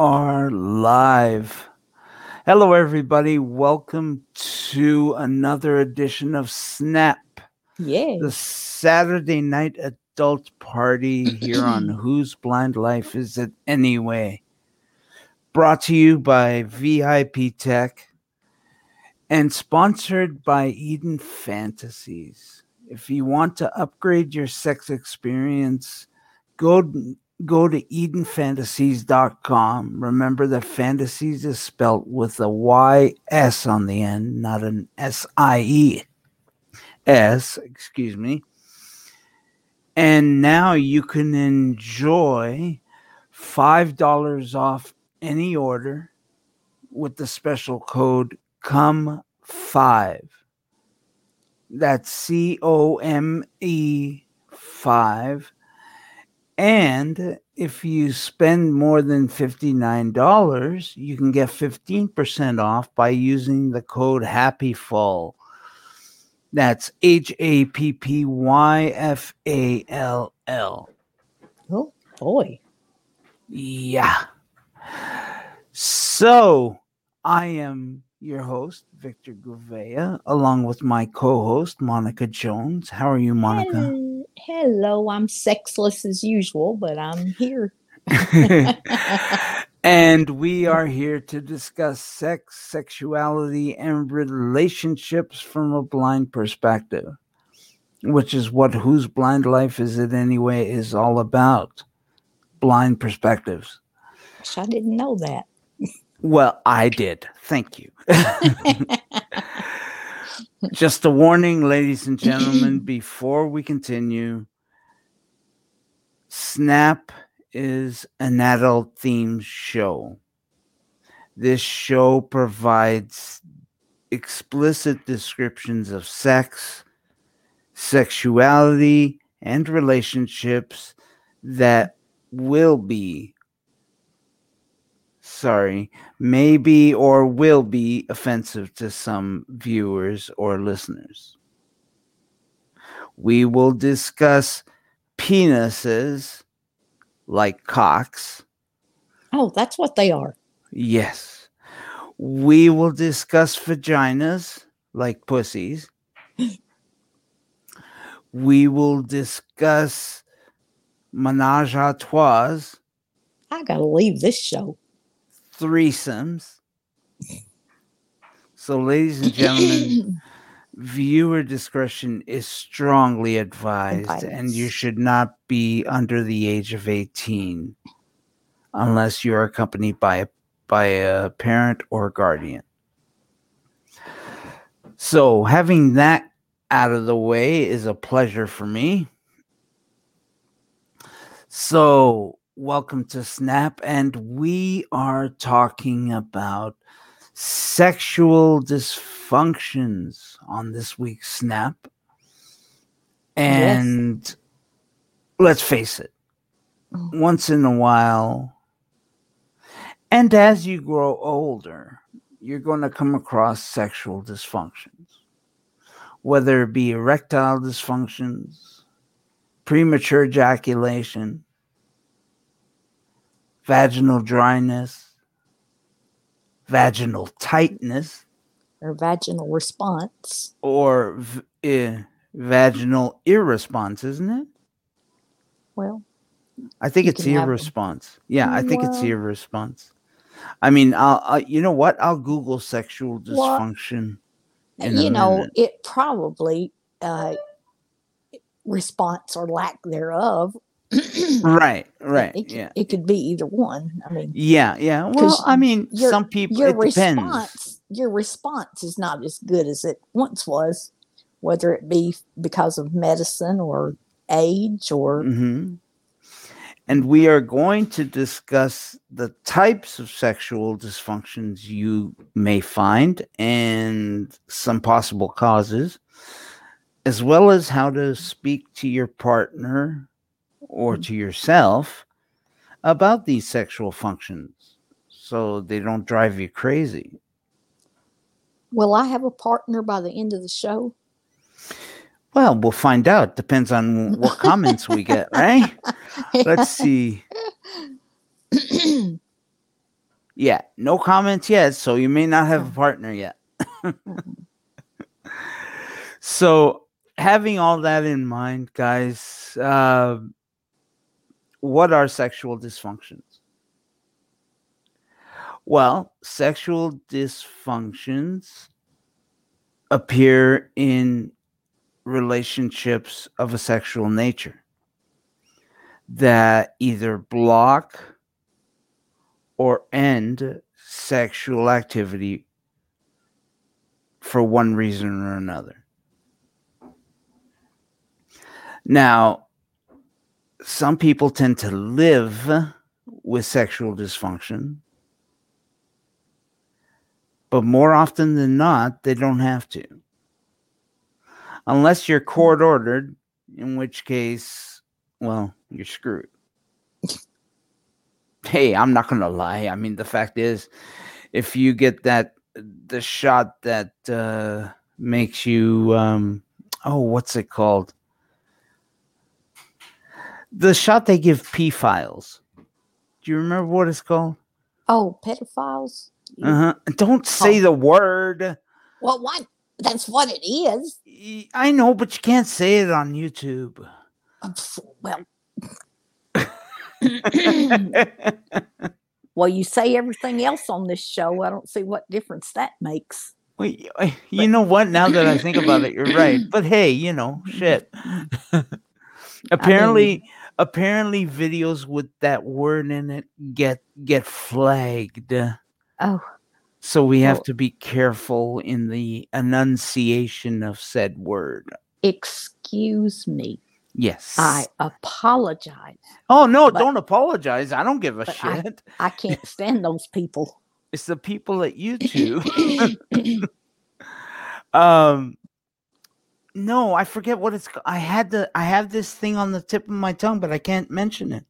Are live. Hello, everybody. Welcome to another edition of Snap. Yay. The Saturday Night Adult Party here on Whose Blind Life Is It Anyway? Brought to you by VIP Tech and sponsored by Eden Fantasies. If you want to upgrade your sex experience, go to EdenFantasies.com. Remember that fantasies is spelt with a Y-S on the end, not an S-I-E-S, excuse me. And now you can enjoy $5 off any order with the special code COME5. That's C-O-M-E 5. And if you spend more than $59, you can get 15% off by using the code HAPPYFALL. That's HAPPYFALL. Oh, boy. Yeah. So I am your host, Victor Gouvea, along with my co-host, Monica Jones. How are you, Monica? Hello, I'm sexless as usual, but I'm here. And we are here to discuss sex, sexuality, and relationships from a blind perspective, which is what Whose Blind Life Is It Anyway is all about. Blind perspectives. Gosh, I didn't know that. Well, I did. Thank you. Just a warning, ladies and gentlemen, before we continue, Snap is an adult-themed show. This show provides explicit descriptions of sex, sexuality, and relationships that will be offensive to some viewers or listeners. We will discuss penises like cocks. Oh, that's what they are. Yes. We will discuss vaginas like pussies. We will discuss menage a trois. I gotta leave this show. Threesomes. So, ladies and gentlemen, viewer discretion is strongly advised, and you should not be under the age of 18 unless you are accompanied by a parent or guardian. So, having that out of the way is a pleasure for me. So, welcome to Snap, and we are talking about sexual dysfunctions on this week's Snap. And yes, let's face it, once in a while, and as you grow older, you're going to come across sexual dysfunctions, whether it be erectile dysfunctions, premature ejaculation, vaginal dryness, vaginal tightness, or vaginal response, or vaginal irresponse, isn't it? Well, I think it's irresponse. Yeah, I think it's irresponse. I mean, you know what? I'll Google sexual dysfunction. Well, you know, it probably response or lack thereof. Right. It could be either one. I mean, yeah. Well, I mean, some people, your response is not as good as it once was, whether it be because of medicine or age or. Mm-hmm. And we are going to discuss the types of sexual dysfunctions you may find and some possible causes, as well as how to speak to your partner or to yourself about these sexual functions so they don't drive you crazy. Will I have a partner by the end of the show? Well, we'll find out. Depends on what comments we get, right? Let's see. Yeah, no comments yet, so you may not have a partner yet. So, having all that in mind, guys, what are sexual dysfunctions? Well, sexual dysfunctions appear in relationships of a sexual nature that either block or end sexual activity for one reason or another. Now, some people tend to live with sexual dysfunction, but more often than not, they don't have to. Unless you're court-ordered, in which case, well, you're screwed. Hey, I'm not going to lie. I mean, the fact is, if you get the shot that makes you, what's it called? The shot they give pedophiles. Do you remember what it's called? Oh, pedophiles? Uh-huh. Don't say the word. Well, what? That's what it is. I know, but you can't say it on YouTube. Well... Well, you say everything else on this show. I don't see what difference that makes. Well, you know what? Now that I think about it, you're right. But hey, you know, shit. Apparently, videos with that word in it get flagged. Oh, so we have to be careful in the enunciation of said word. Excuse me. Yes. I apologize. Oh, no, don't apologize. I don't give a shit. I can't stand those people. It's the people at YouTube. No, I forget what it's called. I have this thing on the tip of my tongue, but I can't mention it.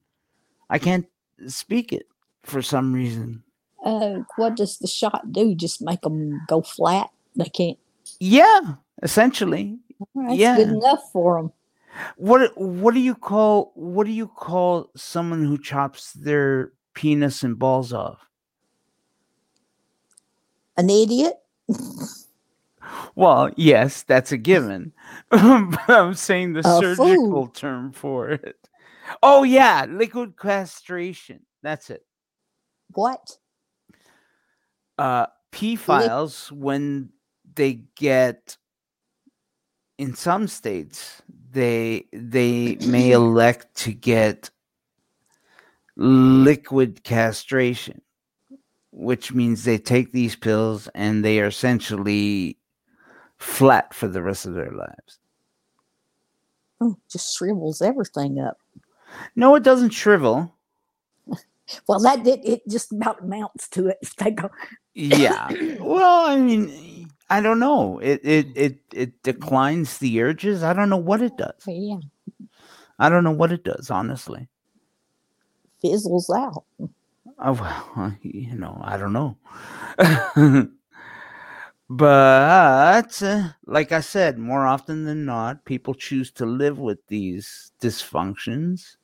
I can't speak it for some reason. What does the shot do? Just make them go flat? They can't. Yeah, essentially. Well, that's good enough for them. What do you call someone who chops their penis and balls off? An idiot? Well, yes, that's a given. But I'm saying the surgical term for it. Oh yeah, liquid castration. That's it. What? Pedophiles, when they get in some states, they may elect to get liquid castration, which means they take these pills and they are essentially flat for the rest of their lives. Oh, just shrivels everything up. No, it doesn't shrivel. Well, it just about amounts to it. Yeah. Well, I mean, I don't know. It declines the urges. I don't know what it does. Yeah. I don't know what it does, honestly. Fizzles out. Oh, well, you know, I don't know. But like I said, more often than not, people choose to live with these dysfunctions,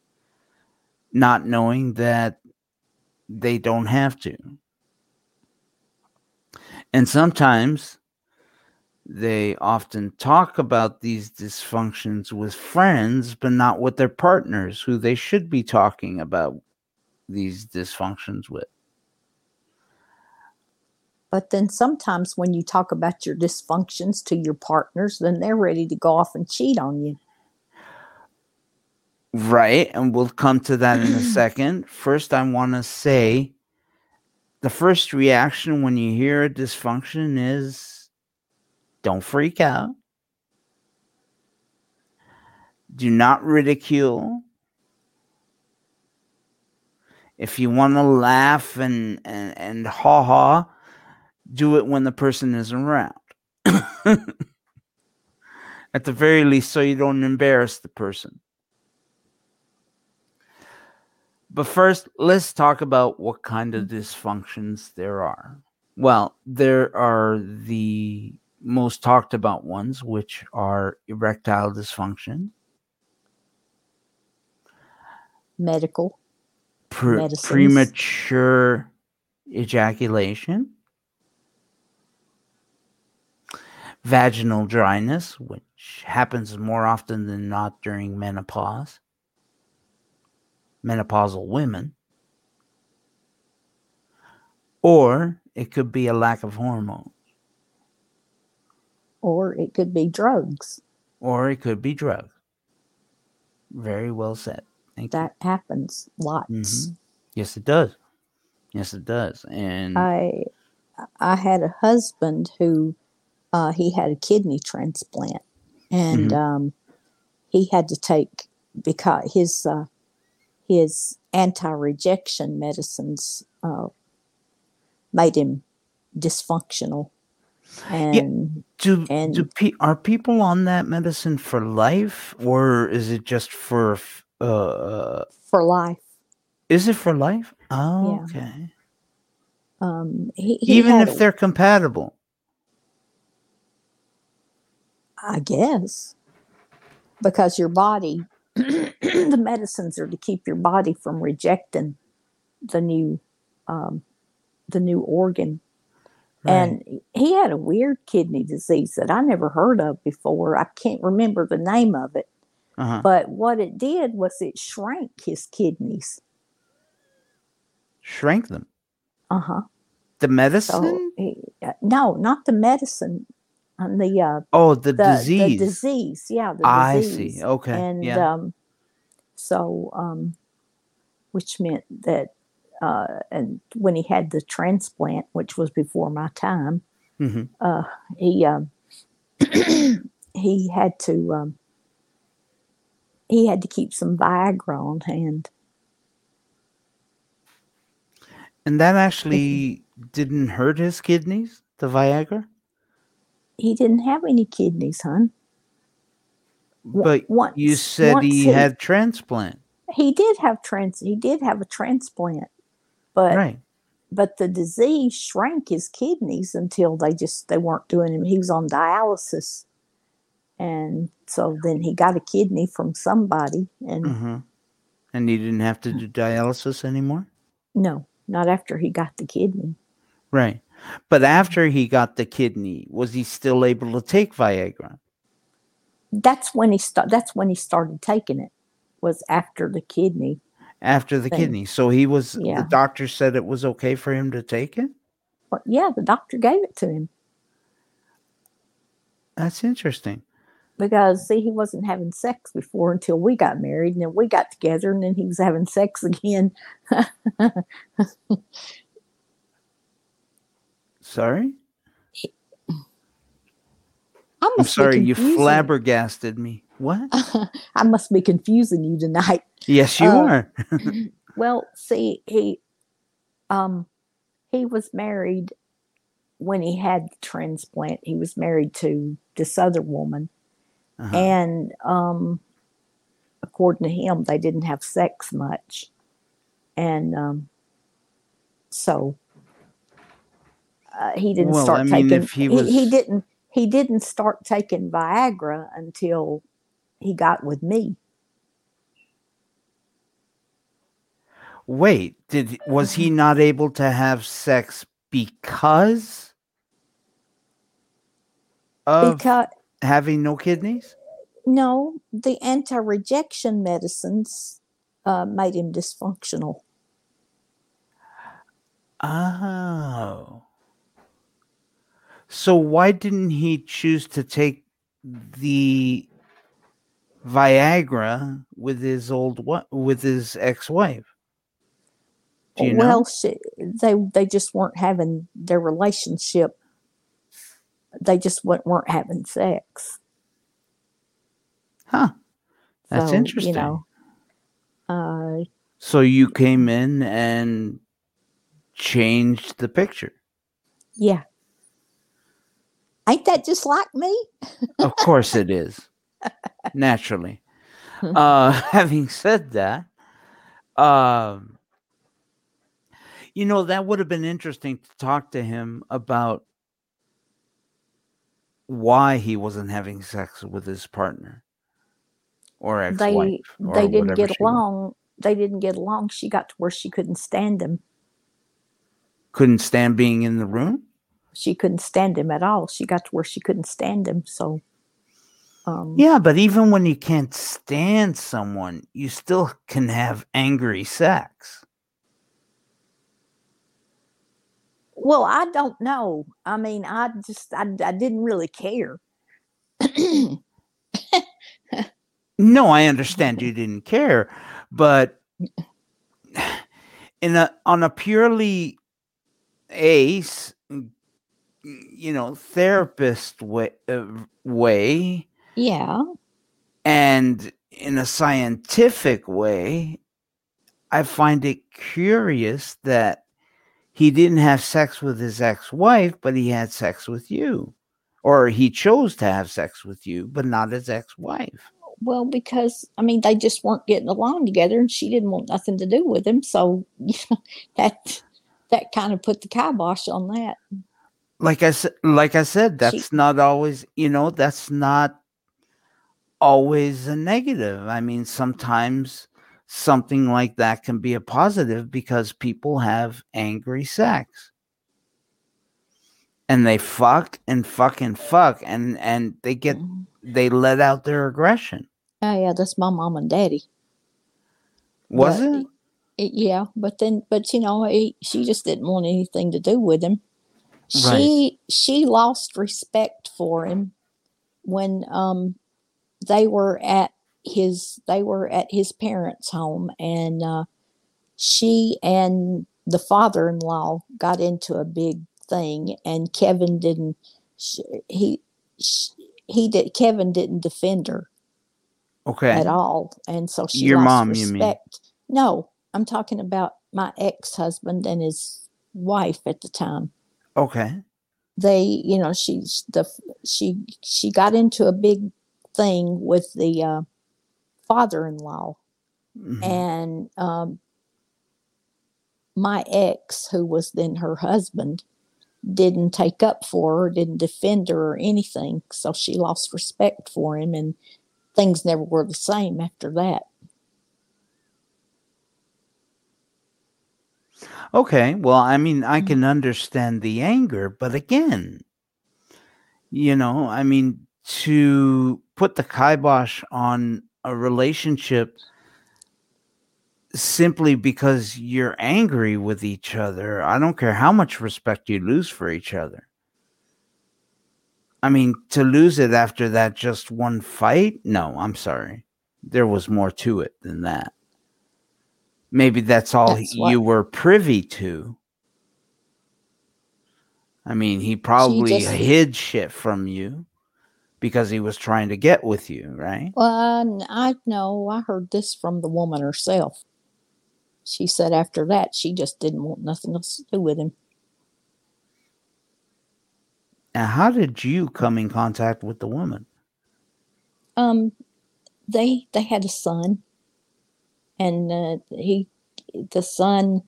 not knowing that they don't have to. And sometimes they often talk about these dysfunctions with friends, but not with their partners, who they should be talking about these dysfunctions with. But then sometimes when you talk about your dysfunctions to your partners, then they're ready to go off and cheat on you. Right, and we'll come to that in a second. First, I want to say the first reaction when you hear a dysfunction is don't freak out. Do not ridicule. If you want to laugh and ha-ha, do it when the person is around. At the very least, so you don't embarrass the person. But first, let's talk about what kind of dysfunctions there are. Well, there are the most talked about ones, which are erectile dysfunction. Premature ejaculation, vaginal dryness, which happens more often than not during menopause, menopausal women, or it could be a lack of hormones. Or it could be drugs. Or it could be drugs. Very well said. Thank you. That happens lots. Mm-hmm. Yes, it does. Yes, it does. And I had a husband who he had a kidney transplant, and he had to take, because his anti-rejection medicines made him dysfunctional. And, are people on that medicine for life, or is it just for life? Is it for life? Oh, yeah. Okay. He even if they're compatible, I guess, because your body, the medicines are to keep your body from rejecting the new organ. And he had a weird kidney disease that I never heard of before. I can't remember the name of it. Uh-huh. But what it did was it shrank his kidneys. Shrank them? Uh-huh. The medicine? No, not the medicine. The disease. The disease, yeah. I see. Okay. And yeah. Which meant that and when he had the transplant, which was before my time, he had to keep some Viagra on hand. And that actually didn't hurt his kidneys, the Viagra? He didn't have any kidneys, hon. But you said he had transplant. He did have a transplant. But the disease shrank his kidneys until they weren't doing him. He was on dialysis, and so then he got a kidney from somebody, and he didn't have to do dialysis anymore. No, not after he got the kidney. Right, but after he got the kidney, was he still able to take Viagra? That's when he started taking it. Was after the kidney. After the kidney. So he was, The doctor said it was okay for him to take it? Well, yeah, the doctor gave it to him. That's interesting. Because, see, he wasn't having sex before until we got married, and then we got together, and then he was having sex again. Sorry? I'm sorry, you flabbergasted me. What? I must be confusing you tonight. Yes, you are. Well, see, he was married when he had the transplant. He was married to this other woman. Uh-huh. And according to him, they didn't have sex much. And so he didn't start taking... If he didn't start taking Viagra until he got with me. Wait, was he not able to have sex because having no kidneys? No, the anti-rejection medicines made him dysfunctional. Oh. So why didn't he choose to take the Viagra with his ex-wife? Well, they just weren't having their relationship. They just weren't having sex. Huh. That's interesting. So you came in and changed the picture. Yeah. Ain't that just like me? Of course it is. Naturally. Having said that, that would have been interesting to talk to him about why he wasn't having sex with his partner or ex-wife. They didn't get along. She got to where she couldn't stand him. couldn't stand being in the room? She couldn't stand him at all. She got to where she couldn't stand him. So, yeah, but even when you can't stand someone, you still can have angry sex. Well, I don't know. I mean, I didn't really care. No, I understand you didn't care, but on a purely ace, you know, therapist way. Yeah. And in a scientific way, I find it curious that he didn't have sex with his ex-wife, but he had sex with you. Or he chose to have sex with you, but not his ex-wife. Well, because, I mean, they just weren't getting along together, and she didn't want nothing to do with him. So, you know, that kind of put the kibosh on that. Like I said, that's not always a negative. I mean, sometimes something like that can be a positive because people have angry sex. And they fuck and fuck and fuck and they let out their aggression. Oh yeah, that's my mom and daddy. Was but, it? Yeah, but you know, she just didn't want anything to do with him. Right. She lost respect for him when they were at his parents' home, and she and the father-in-law got into a big thing, and Kevin didn't defend her. Okay. At all, and so she your lost mom, respect. You mean? No, I'm talking about my ex-husband and his wife at the time. Okay. They, you know, she got into a big thing with the father-in-law, mm-hmm. and my ex, who was then her husband, didn't take up for her, didn't defend her or anything. So she lost respect for him, and things never were the same after that. Okay, well, I mean, I can understand the anger, but again, you know, I mean, to put the kibosh on a relationship simply because you're angry with each other, I don't care how much respect you lose for each other. I mean, to lose it after that just one fight? No, I'm sorry. There was more to it than that. Maybe that's all you were privy to. I mean, he probably hid shit from you because he was trying to get with you, right? Well, I heard this from the woman herself. She said after that, she just didn't want nothing else to do with him. Now, how did you come in contact with the woman? They had a son. And the son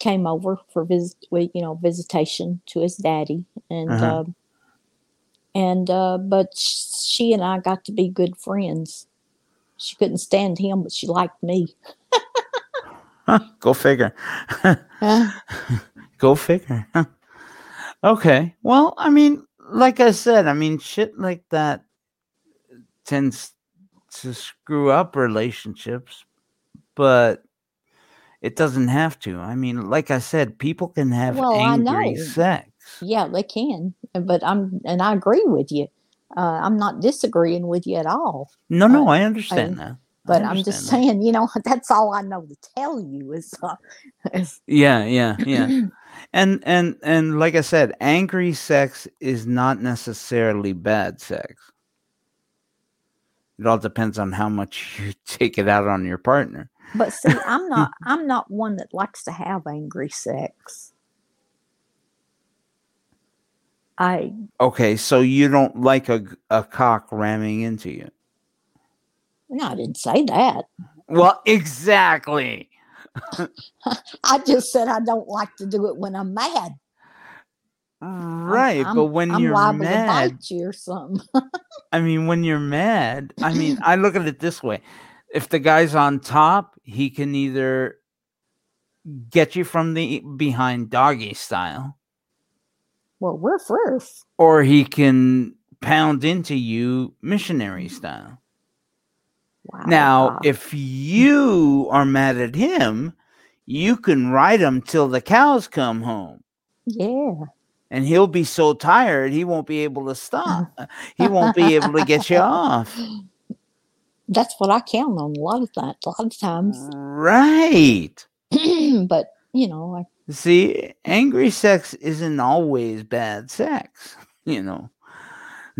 came over for visitation to his daddy, and uh-huh. But she and I got to be good friends. She couldn't stand him, but she liked me. Huh, go figure. Go figure. Okay. Well, I mean, like I said, I mean, shit like that tends to screw up relationships. But it doesn't have to. I mean, like I said, people can have angry sex. Yeah, they can. But I agree with you. I'm not disagreeing with you at all. No, I understand that. But I'm just saying, you know, that's all I know to tell you is. Yeah. And like I said, angry sex is not necessarily bad sex. It all depends on how much you take it out on your partner. But see, I'm not one that likes to have angry sex. Okay, so you don't like a cock ramming into you? No, I didn't say that. Well, exactly. I just said I don't like to do it when I'm mad. Right, but when you're mad, I'm liable to bite you or something. I mean, when you're mad, I mean, I look at it this way. If the guy's on top, he can either get you from the behind doggy style. Well, woof woof. Or he can pound into you missionary style. Wow. Now, if you are mad at him, you can ride him till the cows come home. Yeah. And he'll be so tired, he won't be able to stop. He won't be able to get you off. That's what I count on a lot of times. Right. But, you know. See, angry sex isn't always bad sex. You know,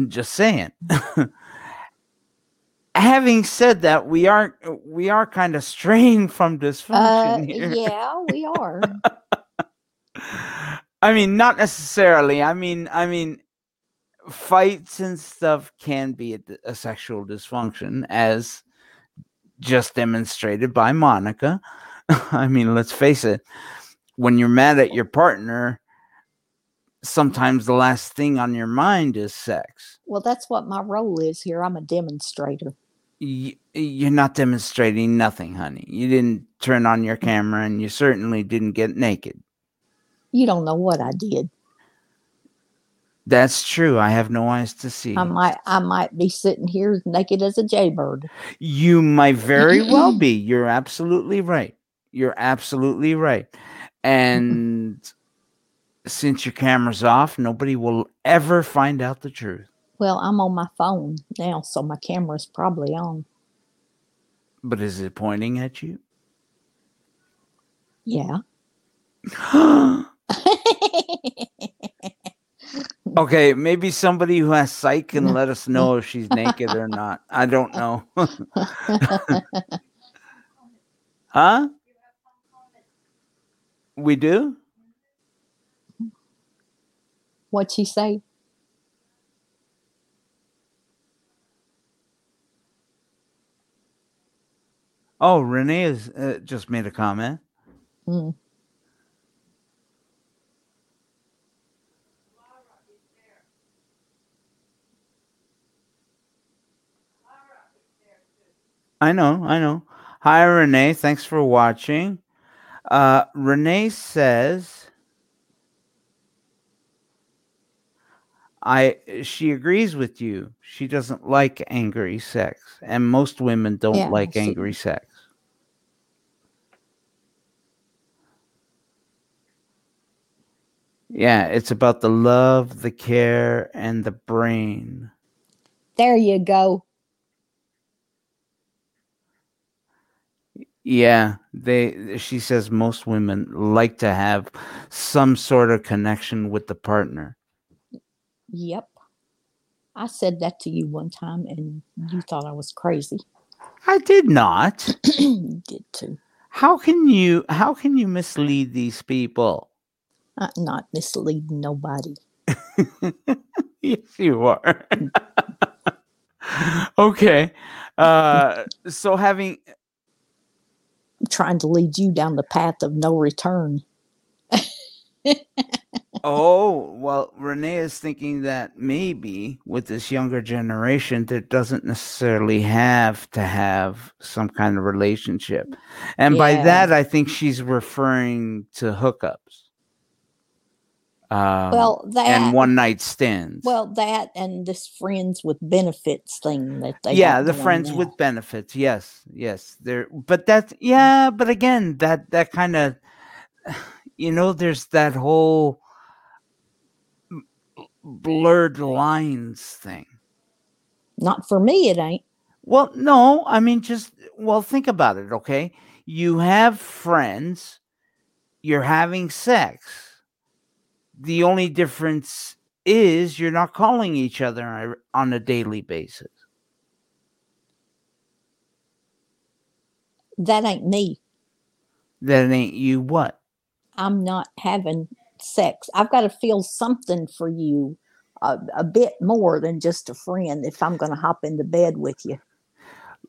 just saying. Having said that, we are kind of straying from dysfunction here. Yeah, we are. I mean, not necessarily. I mean, fights and stuff can be a sexual dysfunction, as just demonstrated by Monica. I mean, let's face it. When you're mad at your partner, sometimes the last thing on your mind is sex. Well, that's what my role is here. I'm a demonstrator. You're not demonstrating nothing, honey. You didn't turn on your camera, and you certainly didn't get naked. You don't know what I did. That's true. I have no eyes to see. I might be sitting here naked as a jaybird. You might very well be. You're absolutely right. And since your camera's off, nobody will ever find out the truth. Well, I'm on my phone now, so my camera's probably on. But is it pointing at you? Yeah. Okay, maybe somebody who has psych can let us know if she's naked or not. I don't know. Huh? We do? What'd she say? Oh, Renee has just made a comment. Mm. I know. Hi, Renee. Thanks for watching. Renee says, she agrees with you. She doesn't like angry sex. And most women don't like angry sex. Yeah, it's about the love, the care, and the brain. There you go. Yeah, she says most women like to have some sort of connection with the partner. Yep. I said that to you one time and you thought I was crazy. I did not. You did too. How can you mislead these people? I'm not misleading nobody. Yes, you are. Okay. So trying to lead you down the path of no return. Oh, well, Renee is thinking that maybe with this younger generation that doesn't necessarily have to have some kind of relationship. And by that, I think she's referring to hookups. And one night stands. Well, that and this friends with benefits thing that they the friends with benefits. Yes. But again, that kind of, you know, there's that whole blurred lines thing. Not for me, it ain't. Well, no, I mean, think about it, okay? You have friends, you're having sex. The only difference is you're not calling each other on a daily basis. That ain't me. That ain't you what? I'm not having sex. I've got to feel something for you a bit more than just a friend if I'm going to hop into bed with you.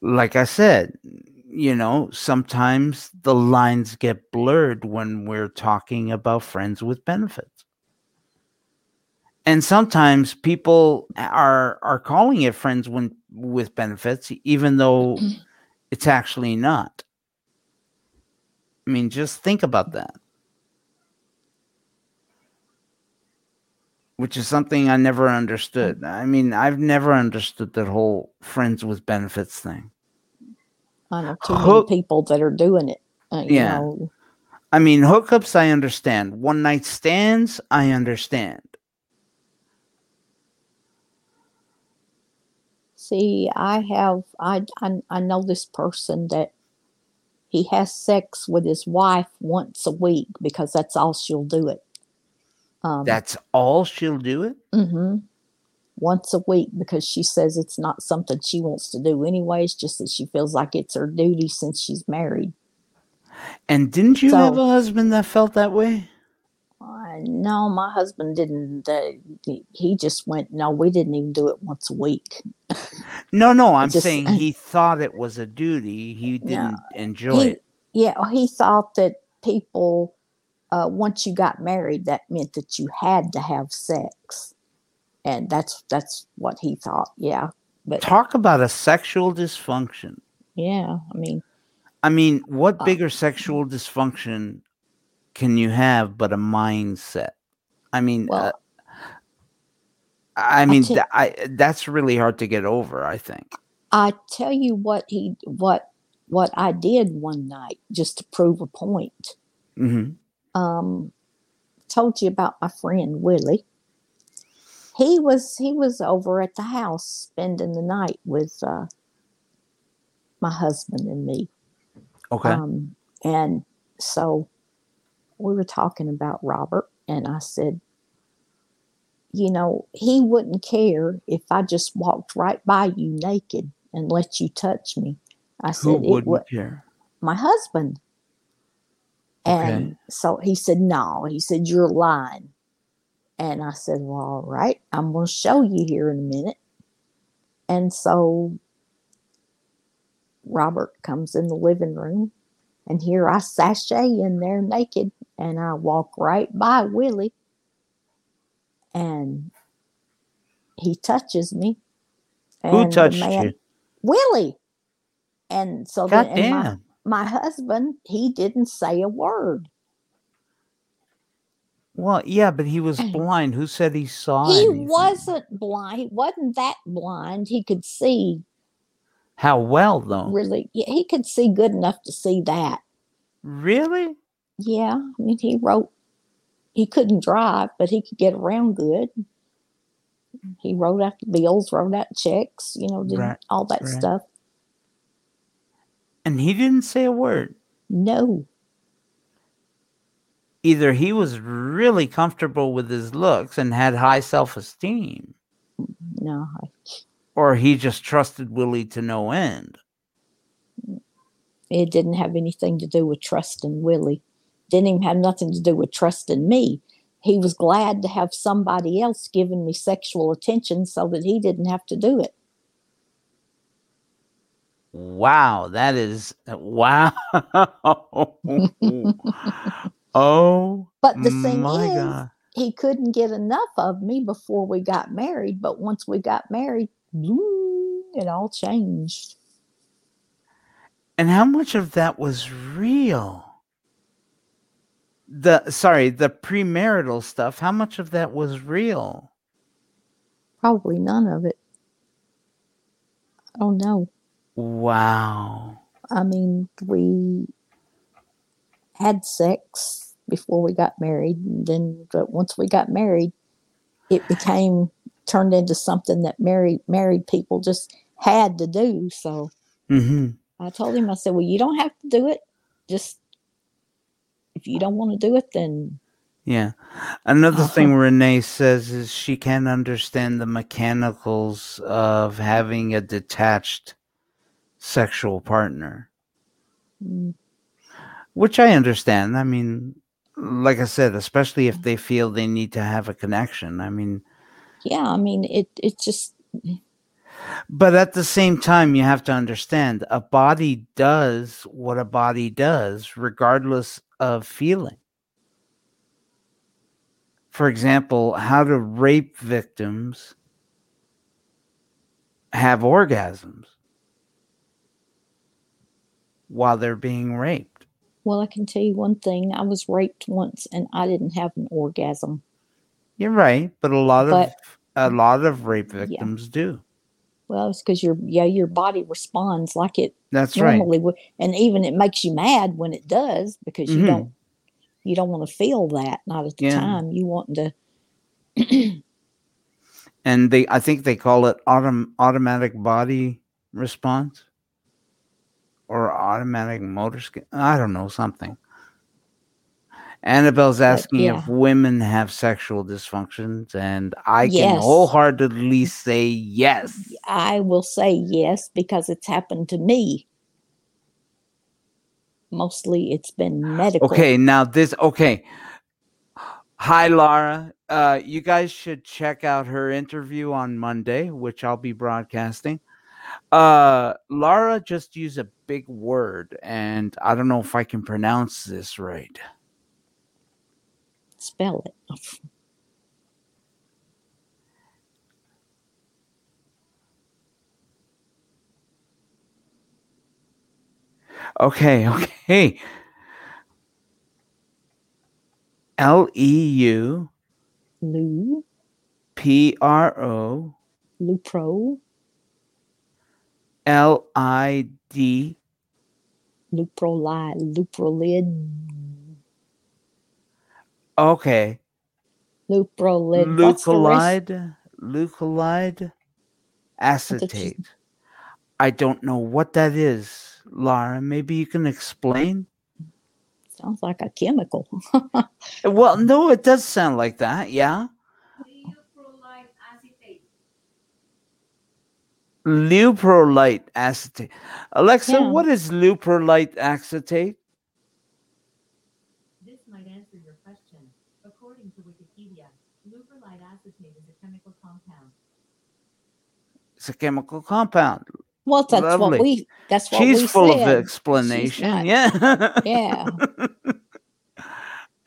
Like I said, you know, sometimes the lines get blurred when we're talking about friends with benefits. And sometimes people are calling it friends with benefits, even though it's actually not. I mean, just think about that. Which is something I never understood. I mean, I've never understood that whole friends with benefits thing. I know too many people that are doing it. Yeah. Know. I mean, hookups, I understand. One night stands, I understand. See, I know this person that he has sex with his wife once a week because that's all she'll do it. That's all she'll do it? Mm-hmm. Once a week because she says it's not something she wants to do anyways, just that she feels like it's her duty since she's married. And didn't you have a husband that felt that way? No, my husband didn't. He just went, no, we didn't even do it once a week. No, I'm just saying he thought it was a duty. He didn't enjoy it. Yeah, he thought that people... once you got married, that meant that you had to have sex, and that's what he thought. Yeah, but talk about a sexual dysfunction. Yeah, I mean, what bigger sexual dysfunction can you have but a mindset? That's really hard to get over. I think. I tell you what I did one night just to prove a point. Mm-hmm. Told you about my friend Willie. He was over at the house spending the night with my husband and me. Okay. And so we were talking about Robert, and I said, you know, he wouldn't care if I just walked right by you naked and let you touch me. I said, who wouldn't care? My husband. And so he said, no, he said, you're lying. And I said, well, all right, I'm going to show you here in a minute. And so Robert comes in the living room, and here I sashay in there naked, and I walk right by Willie, and he touches me. And who touched you? Willie. And so goddamn. My husband, he didn't say a word. Well, yeah, but he was blind. Who said he saw anything? He wasn't blind. He wasn't that blind. He could see. How well, though? Really? Yeah, he could see good enough to see that. Really? Yeah. I mean, he couldn't drive, but he could get around good. He wrote out bills, wrote out checks, you know, did all that stuff. And he didn't say a word. No. Either he was really comfortable with his looks and had high self-esteem. No. Or he just trusted Willie to no end. It didn't have anything to do with trusting Willie. Didn't even have nothing to do with trusting me. He was glad to have somebody else giving me sexual attention so that he didn't have to do it. Wow, that is wow. Oh, but the thing is, God. He couldn't get enough of me before we got married. But once we got married, it all changed. And how much of that was real? The premarital stuff, how much of that was real? Probably none of it. Oh, no. Wow. I mean, we had sex before we got married, and then but once we got married, it turned into something that married people just had to do. So I told him, I said, well, you don't have to do it. Just if you don't want to do it, then. Yeah. Another thing Renee says is she can't understand the mechanicals of having a detached sexual partner, which I understand. I mean, like I said, especially if they feel they need to have a connection. I mean, yeah, I mean, it just. But at the same time, you have to understand a body does what a body does, regardless of feeling. For example, how do rape victims have orgasms while they're being raped? Well, I can tell you one thing. I was raped once and I didn't have an orgasm. You're right. But a lot of rape victims do. Well, it's because your body responds like it normally would. And even it makes you mad when it does, because you don't want to feel that, not at the time. You want to. And I think they call it automatic body response or automatic motor skin. I don't know, something. Annabelle's asking if women have sexual dysfunctions, and I can wholeheartedly say yes. I will say yes, because it's happened to me. Mostly it's been medical. Okay, now this, Hi, Laura. You guys should check out her interview on Monday, which I'll be broadcasting. Laura just used a big word, and I don't know if I can pronounce this right. Spell it. Okay. L-E-U. Lu. P-R-O. Lupro. L-I-D. Luprolide. Okay. Luprolide acetate. I don't know what that is, Laura. Maybe you can explain? Sounds like a chemical. Well, no, it does sound like that, yeah. Luprolide acetate. Luprolide acetate. Alexa, what is luprolide acetate? It's a chemical compound. Well, that's lovely. That's what she's full said. Of explanation. Yeah.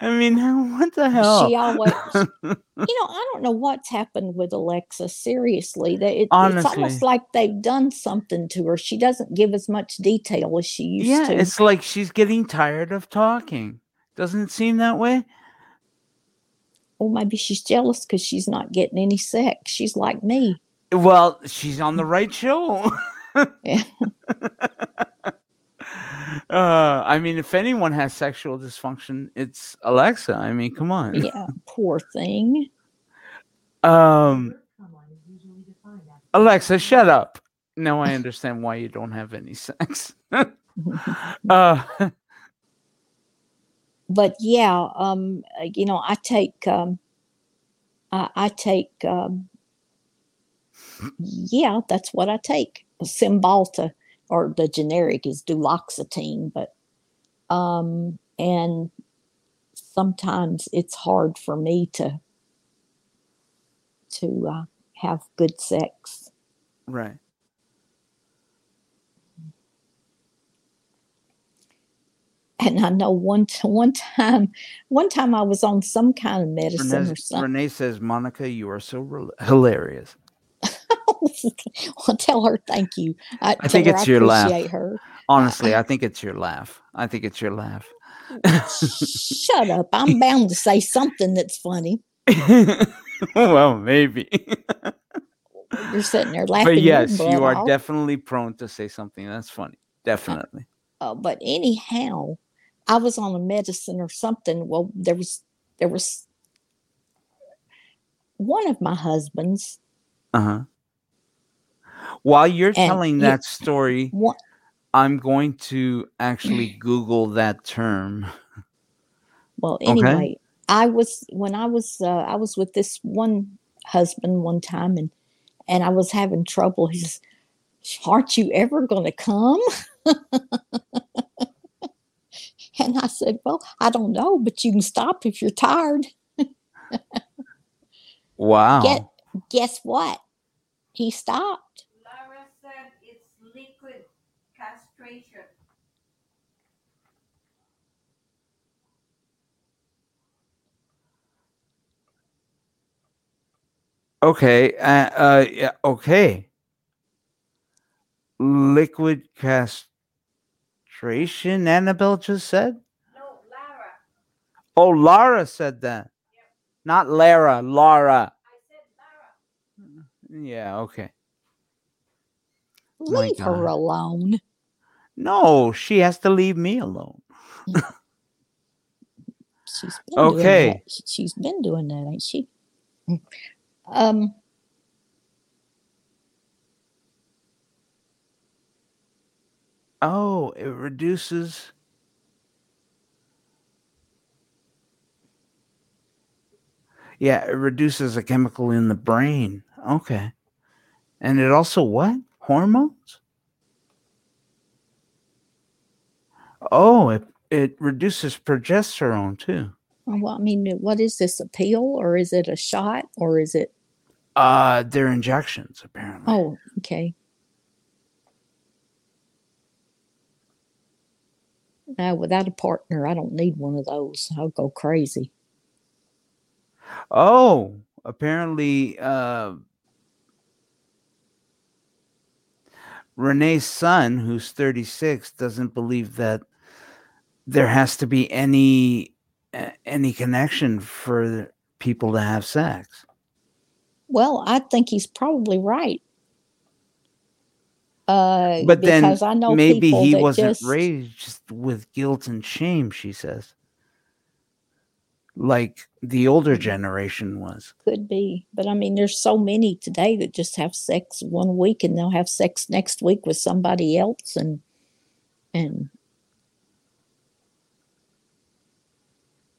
I mean, what the hell? She always, I don't know what's happened with Alexa. Seriously, it's almost like they've done something to her. She doesn't give as much detail as she used to. Yeah, it's like she's getting tired of talking. Doesn't it seem that way? Well, maybe she's jealous because she's not getting any sex. She's like me. Well, she's on the right show. I mean, if anyone has sexual dysfunction, it's Alexa. I mean, come on. Yeah, poor thing. Alexa, shut up. Now I understand why you don't have any sex. But yeah, that's what I take. Cymbalta, or the generic is duloxetine, but and sometimes it's hard for me to have good sex. Right. And I know one time I was on some kind of medicine or something. Renee says, Monica, you are so hilarious. Well, tell her thank you. I think it's your laugh. Her. Honestly, I think it's your laugh. Shut up. I'm bound to say something that's funny. Well, maybe. You're sitting there laughing. But yes, you are definitely prone to say something that's funny. Definitely. But anyhow, I was on a medicine or something. Well, there was one of my husbands. Uh-huh. While you're telling that story, I'm going to actually Google that term. Well, anyway, okay. I was with this one husband one time, and I was having trouble. He says, "Aren't you ever going to come?" And I said, "Well, I don't know, but you can stop if you're tired." Wow. Guess what? He stopped. Laura said it's liquid castration. Okay. Yeah, okay. Liquid castration, Annabelle just said? Oh, Laura said that. Yep. Not Lara, Laura. I said Lara. Yeah, okay. Leave her alone. No, she has to leave me alone. She's been doing that. She's been doing that, ain't she? Oh, it reduces. Yeah, it reduces a chemical in the brain. Okay. And it also what? Hormones? Oh, it reduces progesterone too. Well, I mean, what is this, a pill or is it a shot or is it? They're injections apparently. Oh, okay. Now, without a partner, I don't need one of those. I'll go crazy. Oh, apparently Renee's son, who's 36, doesn't believe that there has to be any connection for people to have sex. Well, I think he's probably right. But then I know maybe he wasn't raised with guilt and shame, she says. Like the older generation was. Could be. But I mean, there's so many today that just have sex one week and they'll have sex next week with somebody else. And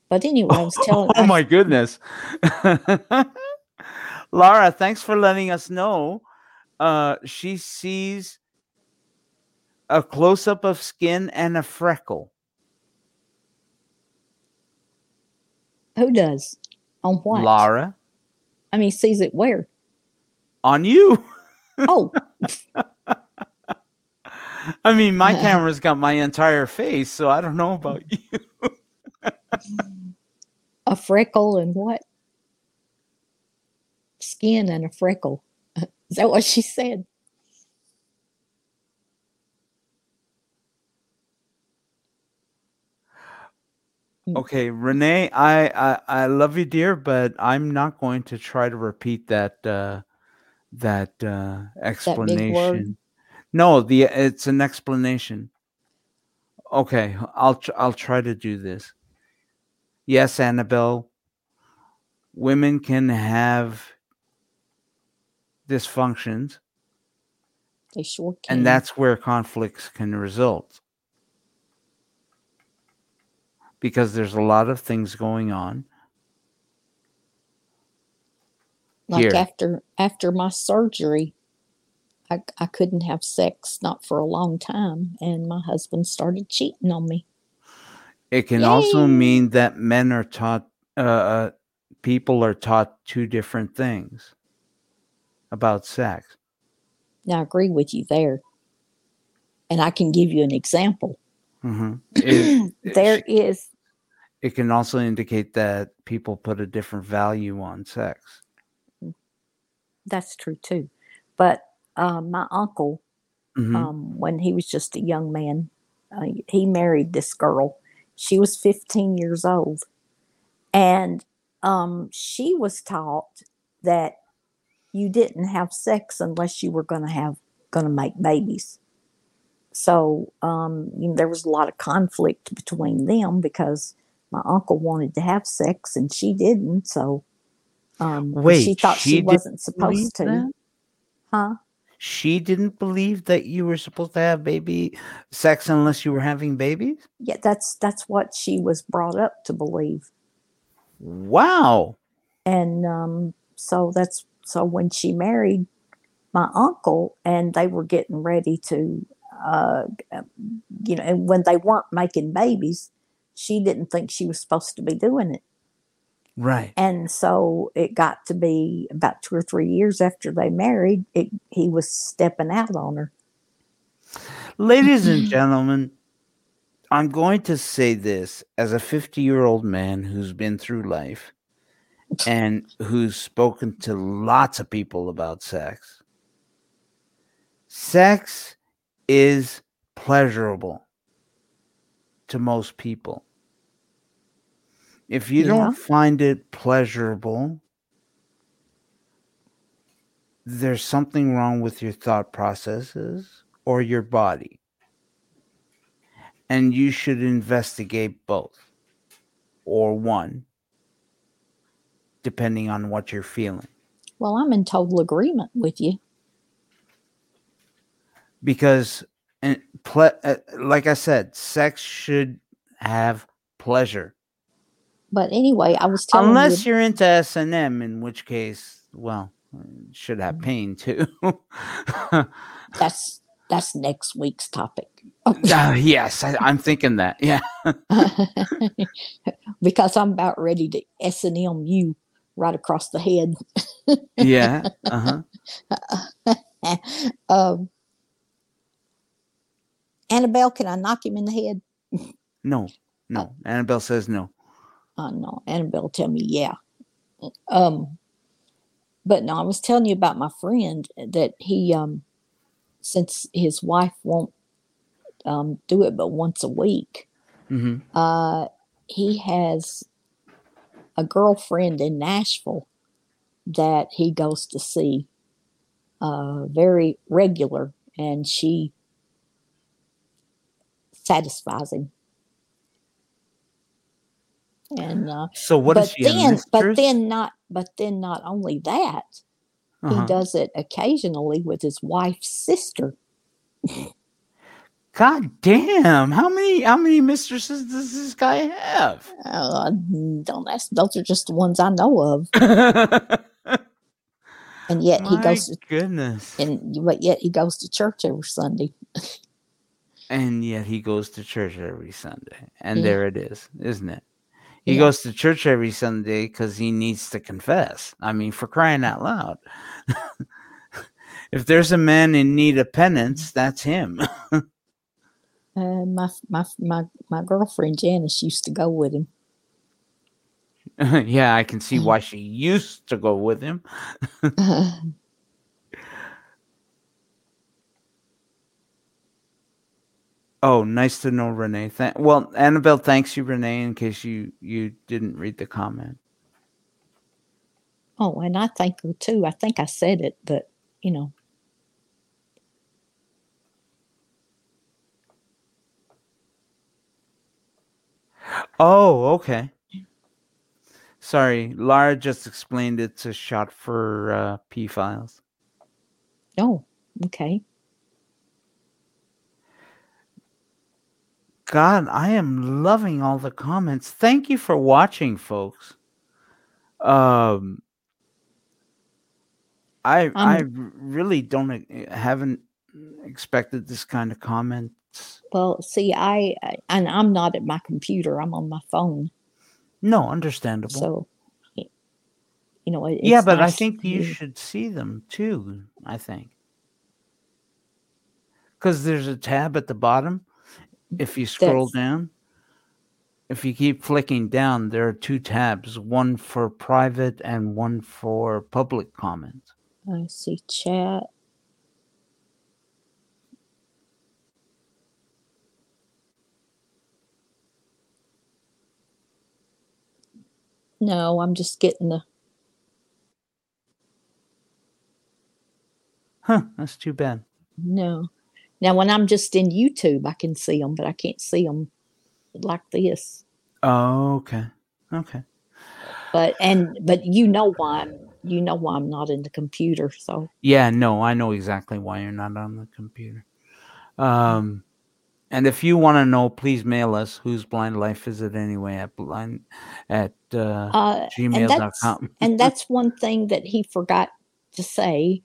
but anyway, I was telling. Oh, my goodness. Laura, thanks for letting us know. She sees a close-up of skin and a freckle. Who does? On what? Laura. I mean, sees it where? On you. Oh. I mean, my camera's got my entire face, so I don't know about you. A freckle and what? Skin and a freckle. Is that what she said? Okay, Renee, I love you, dear, but I'm not going to try to repeat that explanation. That big word? No, it's an explanation. Okay, I'll try to do this. Yes, Annabelle, women can have dysfunctions. They sure can. And that's where conflicts can result. Because there's a lot of things going on. Like here. After my surgery, I couldn't have sex, not for a long time, and my husband started cheating on me. It can also mean that men are taught, people are taught two different things about sex. Now, I agree with you there. And I can give you an example. Mm-hmm. It can also indicate that people put a different value on sex. That's true, too. But my uncle, mm-hmm. When he was just a young man, he married this girl. She was 15 years old. And she was taught that you didn't have sex unless you were going to make babies. So there was a lot of conflict between them because my uncle wanted to have sex and she didn't. So she thought she wasn't supposed to. That? Huh? She didn't believe that you were supposed to have baby sex unless you were having babies? Yeah, that's what she was brought up to believe. Wow. And so when she married my uncle and they were getting ready to, and when they weren't making babies, she didn't think she was supposed to be doing it. Right. And so it got to be about 2 or 3 years after they married, he was stepping out on her. Ladies and gentlemen, I'm going to say this as a 50-year-old man who's been through life and who's spoken to lots of people about sex. Sex is pleasurable to most people. If you don't find it pleasurable, there's something wrong with your thought processes or your body. And you should investigate both or one, depending on what you're feeling. Well, I'm in total agreement with you. Because, like I said, sex should have pleasure. But anyway, I was telling unless you're into S&M, in which case, well, should have pain too. That's next week's topic. Yes, I'm thinking that. Yeah, because I'm about ready to S&M you right across the head. Yeah. Annabelle, can I knock him in the head? No. Annabelle says no. Oh, no. Annabelle tell me, yeah. But no, I was telling you about my friend that he, since his wife won't do it but once a week, he has a girlfriend in Nashville that he goes to see very regular, and she satisfies him. And so what is she? But then not only that, he does it occasionally with his wife's sister. God damn! How many mistresses does this guy have? Don't ask. Those are just the ones I know of. And yet he goes to goodness. But yet he goes to church every Sunday. And yet he goes to church every Sunday. And there it is, isn't it? He goes to church every Sunday because he needs to confess. I mean, for crying out loud. If there's a man in need of penance, that's him. My girlfriend Janice used to go with him. Yeah, I can see why she used to go with him. Oh, nice to know, Renee. Annabelle thanks you, Renee, in case you didn't read the comment. Oh, and I thank her, too. I think I said it, but, you know. Oh, okay. Sorry, Laura just explained it's a shot for P-Files. Oh, okay. God, I am loving all the comments. Thank you for watching, folks. I really haven't expected this kind of comments. Well, see, I'm not at my computer. I'm on my phone. No, understandable. So, you know, but nice. I think you should see them too. I think because there's a tab at the bottom. If you scroll down, if you keep flicking down, there are two tabs, one for private and one for public comment. I see chat. No, I'm just getting the... Huh, that's too bad. No. Now, when I'm just in YouTube, I can see them, but I can't see them like this. Oh, okay. But you know why I'm not in the computer. So yeah, no, I know exactly why you're not on the computer. And if you want to know, please mail us. Whose Blind Life Is It Anyway? At gmail.com. And that's one thing that he forgot to say.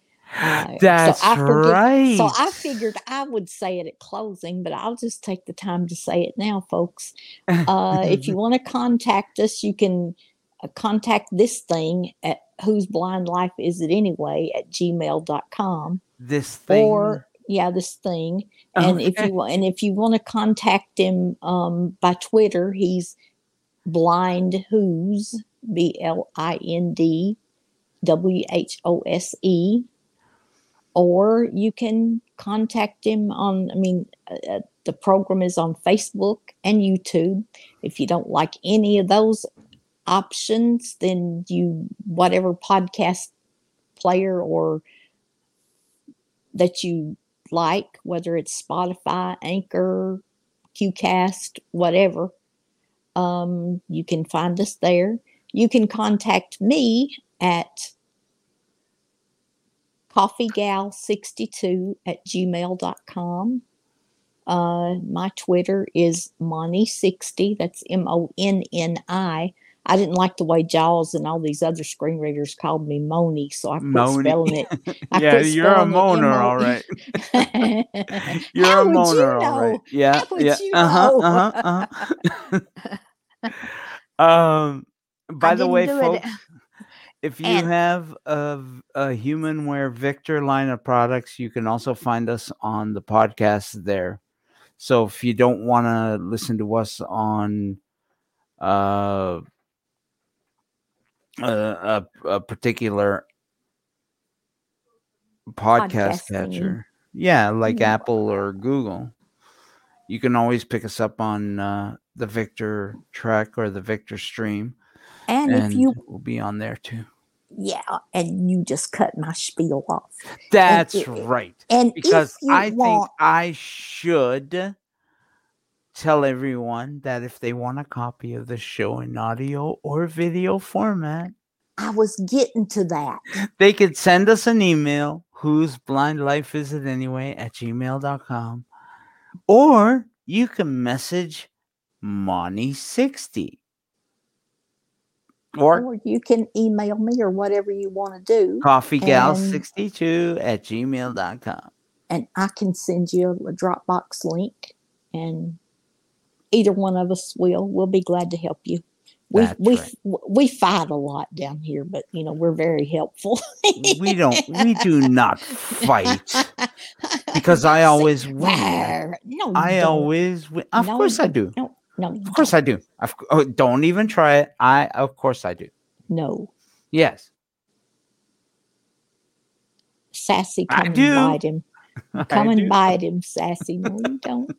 That's right. So I figured I would say it at closing, but I'll just take the time to say it now, folks. If you want to contact us, you can contact this thing at Whose Blind Life Is It Anyway at gmail.com. This thing. This thing. Okay. And if you want to contact him by Twitter, he's Blind Whose, BLINDWHOSE. Or you can contact him the program is on Facebook and YouTube. If you don't like any of those options than you, whatever podcast player or that you like, whether it's Spotify, Anchor, QCast, whatever. You can find us there. You can contact me at coffeegal62@gmail.com. My Twitter is Moni60. That's Monni. I didn't like the way Jaws and all these other screen readers called me Moni, so I quit spelling it. Yeah, you're a moaner, all right. You're a moaner, all right. Yeah, yeah. By the way, folks, if you have a Humanware Victor line of products, you can also find us on the podcast there. So if you don't want to listen to us on a particular podcast catcher, Apple or Google, you can always pick us up on the Victor track or the Victor stream, and if you will be on there too. Yeah, and you just cut my spiel off. That's right. And because I think I should tell everyone that if they want a copy of the show in audio or video format, I was getting to that, they could send us an email, whoseblindlifeisanyway@gmail.com, or you can message Moni60. Or you can email me or whatever you want to do. coffeegal62@gmail.com. And I can send you a Dropbox link, and either one of us will. We'll be glad to help you. We fight a lot down here, but you know, we're very helpful. we do not fight, because I always win. No, I always win. Of course I do. No, of course I do. Don't even try it. Of course I do. No. Yes. Sassy, come and bite him. Come and bite him, Sassy. No, you don't.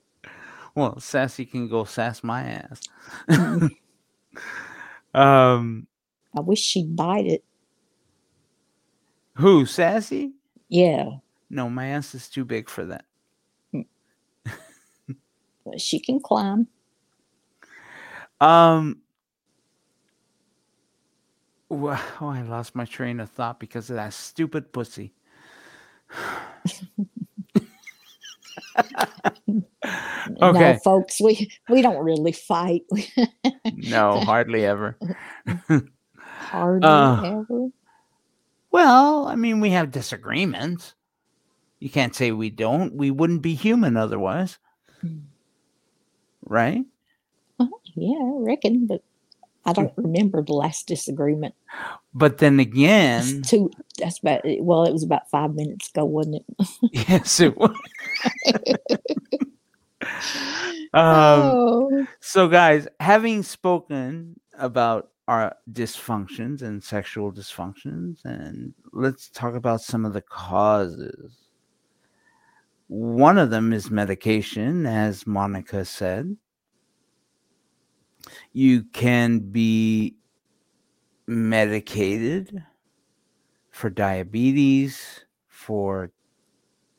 Well, Sassy can go sass my ass. I wish she'd bite it. Who, Sassy? Yeah. No, my ass is too big for that. Well, she can climb. I lost my train of thought because of that stupid pussy. Okay, no, folks, we don't really fight. No, hardly ever. Hardly ever. Well, I mean, we have disagreements. You can't say we don't. We wouldn't be human otherwise, right? Yeah, I reckon, but I don't remember the last disagreement. But then again, it was about 5 minutes ago, wasn't it? Yes, it was. So, guys, having spoken about our dysfunctions and sexual dysfunctions, and let's talk about some of the causes. One of them is medication, as Monica said. You can be medicated for diabetes, for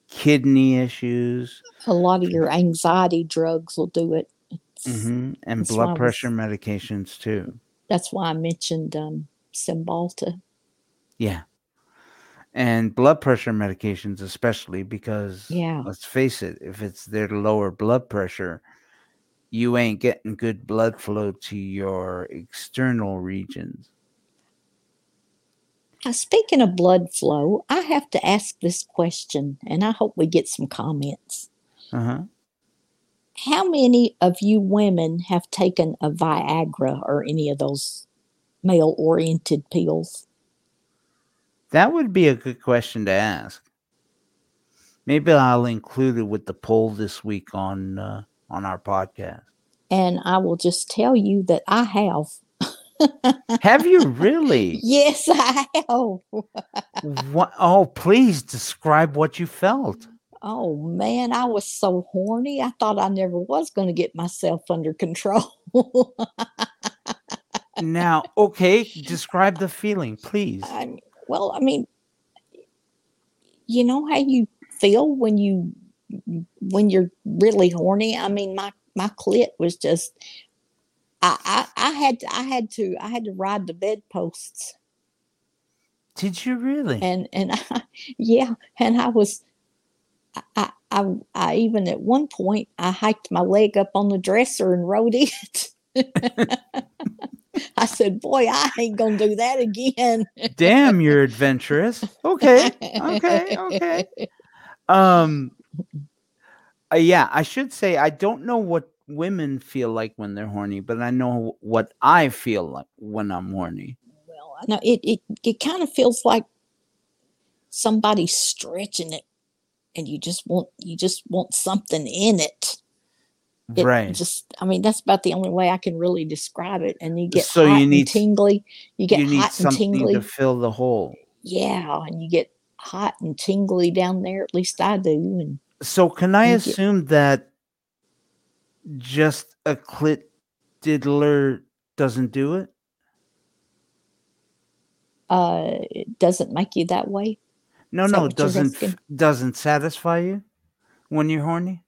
kidney issues. A lot of your anxiety drugs will do it. And blood pressure medications too. That's why I mentioned Cymbalta. Yeah. And blood pressure medications especially, because let's face it, if it's their lower blood pressure, you ain't getting good blood flow to your external regions. Speaking of blood flow, I have to ask this question, and I hope we get some comments. How many of you women have taken a Viagra or any of those male-oriented pills? That would be a good question to ask. Maybe I'll include it with the poll this week on our podcast. And I will just tell you that I have. Have you really? Yes, I have. What? Oh, please describe what you felt. Oh, man, I was so horny. I thought I never was going to get myself under control. Now, okay, describe the feeling, please. Well, I mean, you know how you feel when you're really horny? I mean, my clit was just, I had to ride the bedposts. Did you really? And I even at one point I hiked my leg up on the dresser and rode it. I said, boy, I ain't gonna do that again. Damn, you're adventurous. Okay. Yeah, I should say I don't know what women feel like when they're horny, but I know what I feel like when I'm horny. Well, I know it kind of feels like somebody's stretching it, and you just want something in it. Right. Just, I mean, that's about the only way I can really describe it. And you get tingly. You hot and tingly to fill the hole. Yeah, and you get hot and tingly down there. At least I do. And so, can I assume that just a clit diddler doesn't do it? It doesn't make you that way. No, it doesn't satisfy you when you're horny.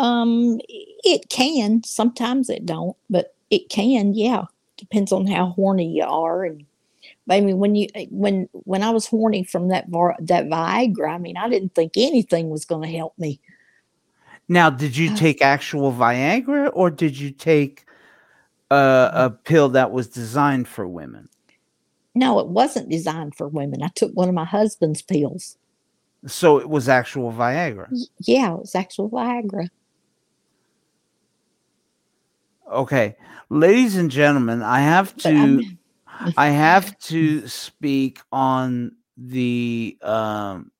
It can. Sometimes it don't, but it can. Yeah, depends on how horny you are. And I mean, when I was horny from that Viagra, I mean, I didn't think anything was going to help me. Now, did you take actual Viagra, or did you take a pill that was designed for women? No, it wasn't designed for women. I took one of my husband's pills. So it was actual Viagra. Yeah, it was actual Viagra. Okay, ladies and gentlemen, I have to speak on the on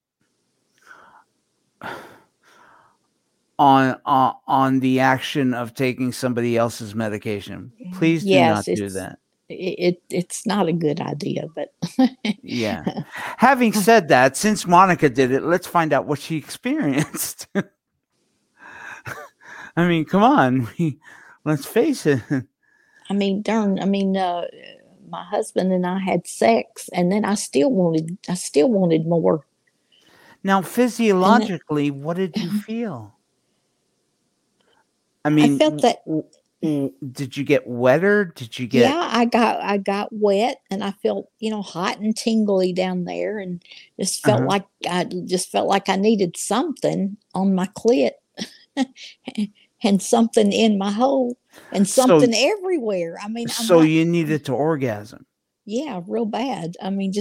the action of taking somebody else's medication. Please do not do that. It's not a good idea, but yeah. Having said that, since Monica did it, let's find out what she experienced. I mean, come on, let's face it. I mean, my husband and I had sex, and then I still wanted more. Now, physiologically, what did you feel? I mean, I felt that. Did you get wetter? Yeah, I got wet, and I felt, hot and tingly down there, and just felt like I needed something on my clit, and something in my hole, and something everywhere. I mean, you needed to orgasm. Yeah, real bad. I mean,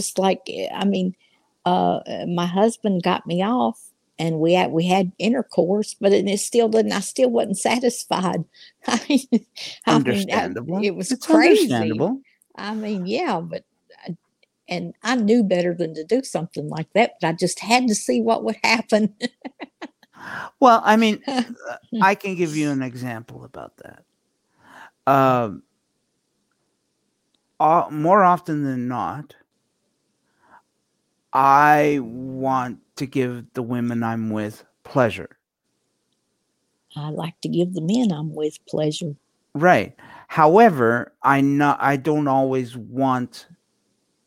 my husband got me off. And we had intercourse, but it still didn't. I still wasn't satisfied. Understandable. It was crazy. I mean, yeah, but I knew better than to do something like that. But I just had to see what would happen. Well, I mean, I can give you an example about that. More often than not, I want to give the women I'm with pleasure. I like to give the men I'm with pleasure. Right. However, I don't always want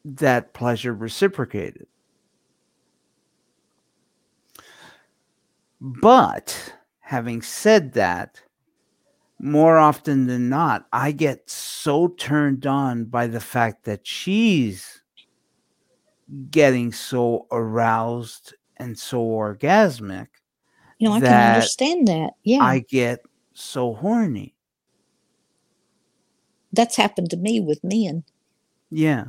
that pleasure reciprocated. But having said that, more often than not, I get so turned on by the fact that she's getting so aroused and so orgasmic. I can understand that. Yeah. I get so horny. That's happened to me with men. Yeah.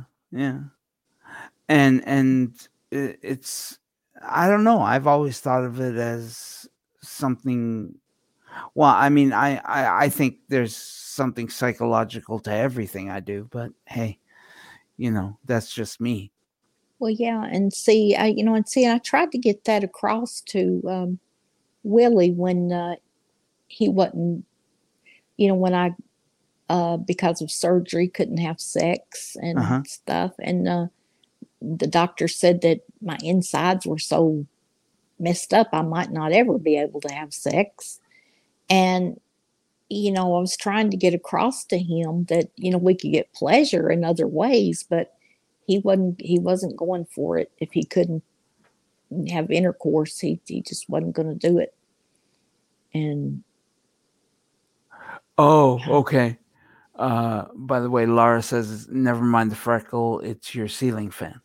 And it's, I don't know. I've always thought of it as something. Well, I mean, I think there's something psychological to everything I do, but hey, that's just me. Well, yeah, and see, I tried to get that across to Willie when he wasn't, when I, because of surgery, couldn't have sex and stuff. And the doctor said that my insides were so messed up, I might not ever be able to have sex. And you know, I was trying to get across to him that, you know, we could get pleasure in other ways, but he wasn't going for it. If he couldn't have intercourse, he just wasn't going to do it. And. Oh, okay. By the way, Laura says, never mind the freckle. It's your ceiling fan.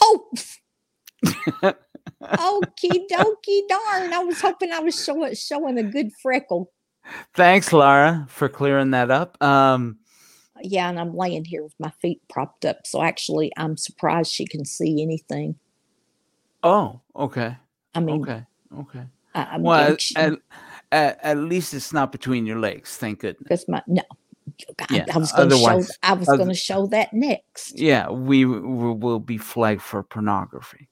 Oh, okie dokie, darn. I was hoping I was showing a good freckle. Thanks, Laura, for clearing that up. Yeah, and I'm laying here with my feet propped up. So actually, I'm surprised she can see anything. Oh, okay. I mean, okay. At least it's not between your legs. Thank goodness. I was going to show that next. Yeah, we will be flagged for pornography.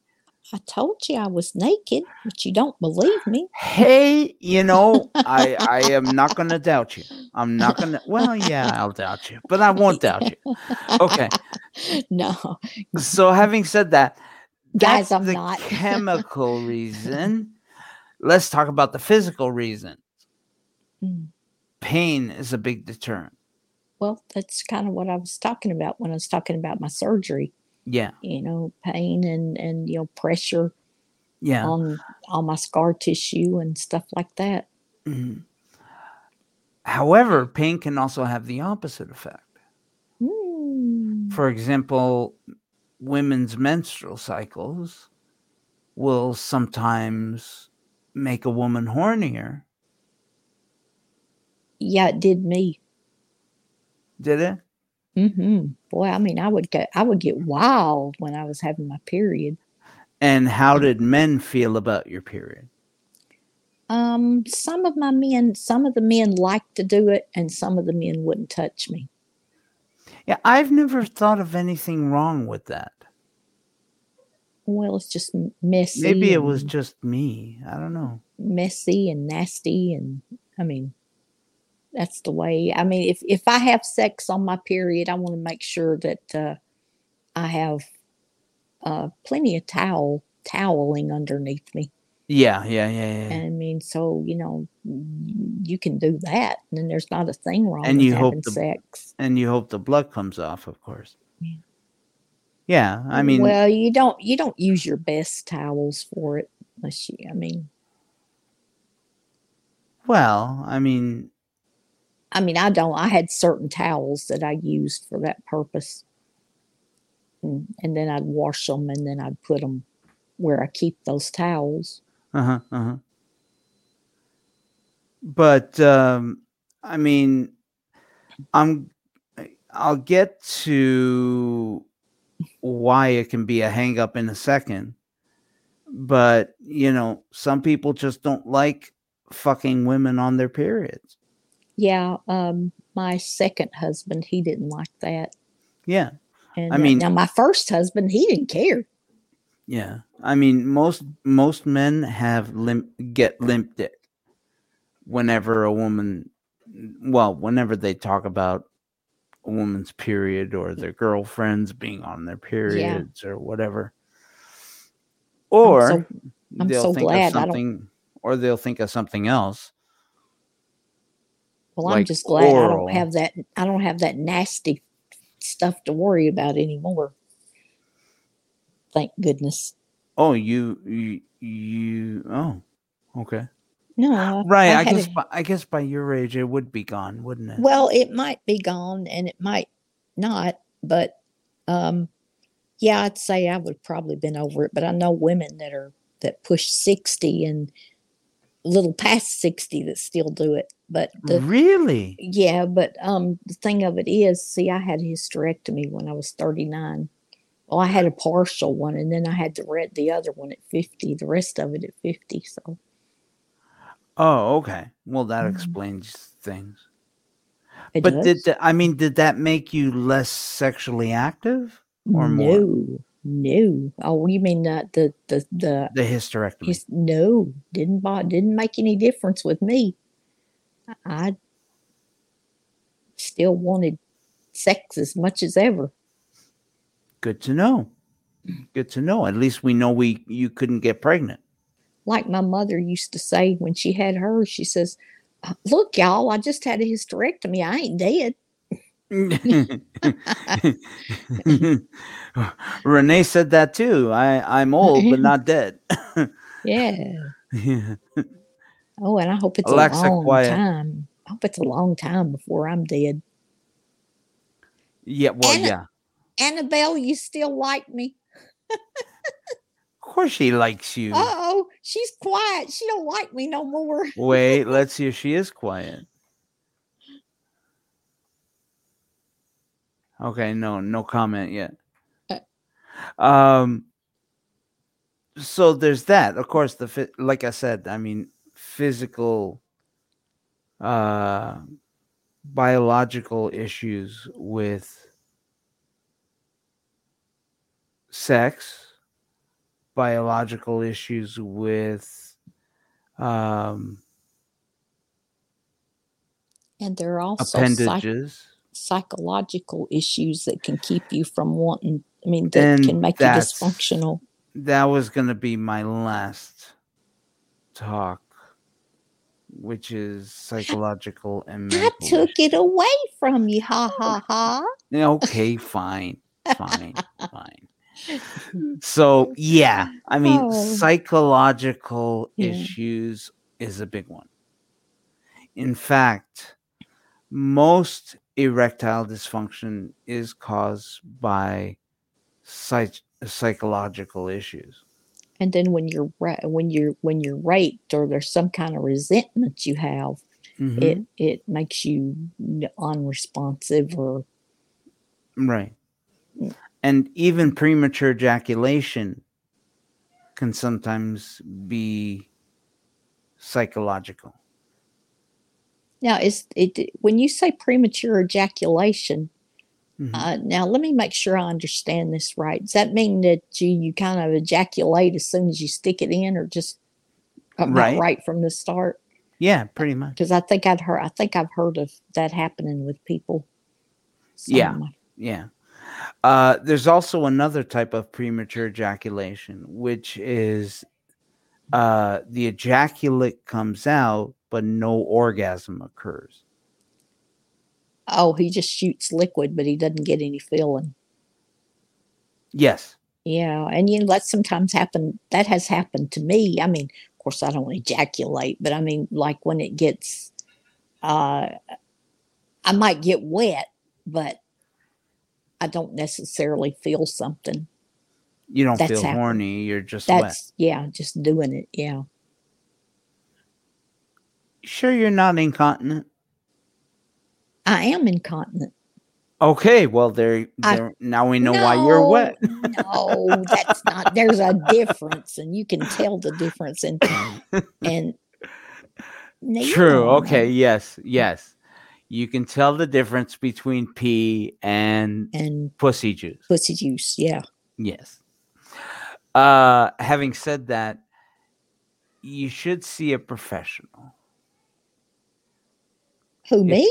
I told you I was naked, but you don't believe me. Hey, you know, I am not going to doubt you. I'm not going to. Well, yeah, I'll doubt you, but I won't doubt you. Okay. No. So having said that, guys, I'm not. That's the chemical reason. Let's talk about the physical reason. Pain is a big deterrent. Well, that's kind of what I was talking about when I was talking about my surgery. Yeah. You know, pain and you know, pressure on my scar tissue and stuff like that. Mm-hmm. However, pain can also have the opposite effect. Mm. For example, women's menstrual cycles will sometimes make a woman hornier. Yeah, it did me. Did it? Mm-hmm. Boy, I mean, I would get wild when I was having my period. And how did men feel about your period? Some of the men liked to do it, and some of the men wouldn't touch me. Yeah, I've never thought of anything wrong with that. Well, it's just messy. Maybe it was just me. I don't know. Messy and nasty, and I mean. That's the way. I mean, if I have sex on my period, I want to make sure that I have plenty of toweling underneath me. Yeah. And I mean, so, you know, you can do that. And then there's not a thing wrong and with you having sex. And you hope the blood comes off, of course. Yeah, I mean. Well, you don't use your best towels for it. Unless you, I mean. Well, I mean, I don't. I had certain towels that I used for that purpose. And then I'd wash them, and then I'd put them where I keep those towels. Uh-huh. But, I mean, I'll get to why it can be a hang-up in a second. But, you know, some people just don't like fucking women on their periods. Yeah, my second husband, he didn't like that. Yeah. And I mean, now my first husband, he didn't care. Yeah. I mean, most men have limp dick whenever a woman, well, whenever they talk about a woman's period or their girlfriends being on their periods or whatever. Or they'll think of something else. Well, I'm just glad oral. I don't have that nasty stuff to worry about anymore. Thank goodness. Oh, okay. No, right. I guess by your age it would be gone, wouldn't it? Well, it might be gone and it might not, but yeah, I'd say I would probably been over it. But I know women that push 60 and a little past 60 that still do it. But really? Yeah, but the thing of it is, see, I had a hysterectomy when I was 39. Well, I had a partial one, and then I had the other one at 50, the rest of it at 50. So. Oh, okay. Well, that explains things. It but does. Did that make you less sexually active or more? No. Oh, you mean the hysterectomy? No, didn't make any difference with me. I still wanted sex as much as ever. Good to know. At least we know you couldn't get pregnant. Like my mother used to say when she had hers, she says, look, y'all, I just had a hysterectomy. I ain't dead. Renee said that too. I'm old, but not dead. Yeah. Oh, and I hope it's Alexa, a long time. I hope it's a long time before I'm dead. Yeah. Well, Annabelle, you still like me? Of course she likes you. Uh-oh, she's quiet. She don't like me no more. Wait, let's see if she is quiet. Okay, no comment yet. So there's that. Of course, like I said, I mean, physical, biological issues with sex, biological issues with, and there are also appendages. Psychological issues that can keep you from wanting, that can make you dysfunctional. That was going to be my last talk, which is psychological and mental. I took it away from you. Ha, ha, ha. Okay, fine. So, psychological issues is a big one. In fact, most erectile dysfunction is caused by psychological issues. And then when you're raped or there's some kind of resentment you have, it makes you unresponsive or right. And even premature ejaculation can sometimes be psychological. Now, when you say premature ejaculation, now let me make sure I understand this right. Does that mean that you kind of ejaculate as soon as you stick it in, or just right from the start? Yeah, pretty much. Because I think I've heard of that happening with people. There's also another type of premature ejaculation, which is the ejaculate comes out, but no orgasm occurs. Oh, he just shoots liquid, but he doesn't get any feeling. Yes. Yeah, and that sometimes happens. That has happened to me. I mean, of course, I don't ejaculate, but I mean, like when it gets, I might get wet, but I don't necessarily feel something. You don't feel horny. You're just wet. Yeah, just doing it. Yeah. Sure, you're not incontinent? I am incontinent. Okay, well, now we know why you're wet. No, that's not. There's a difference, and you can tell the difference. And true. Okay. Yes. You can tell the difference between pee and pussy juice. Pussy juice. Yeah. Yes. Having said that, you should see a professional. Who, me?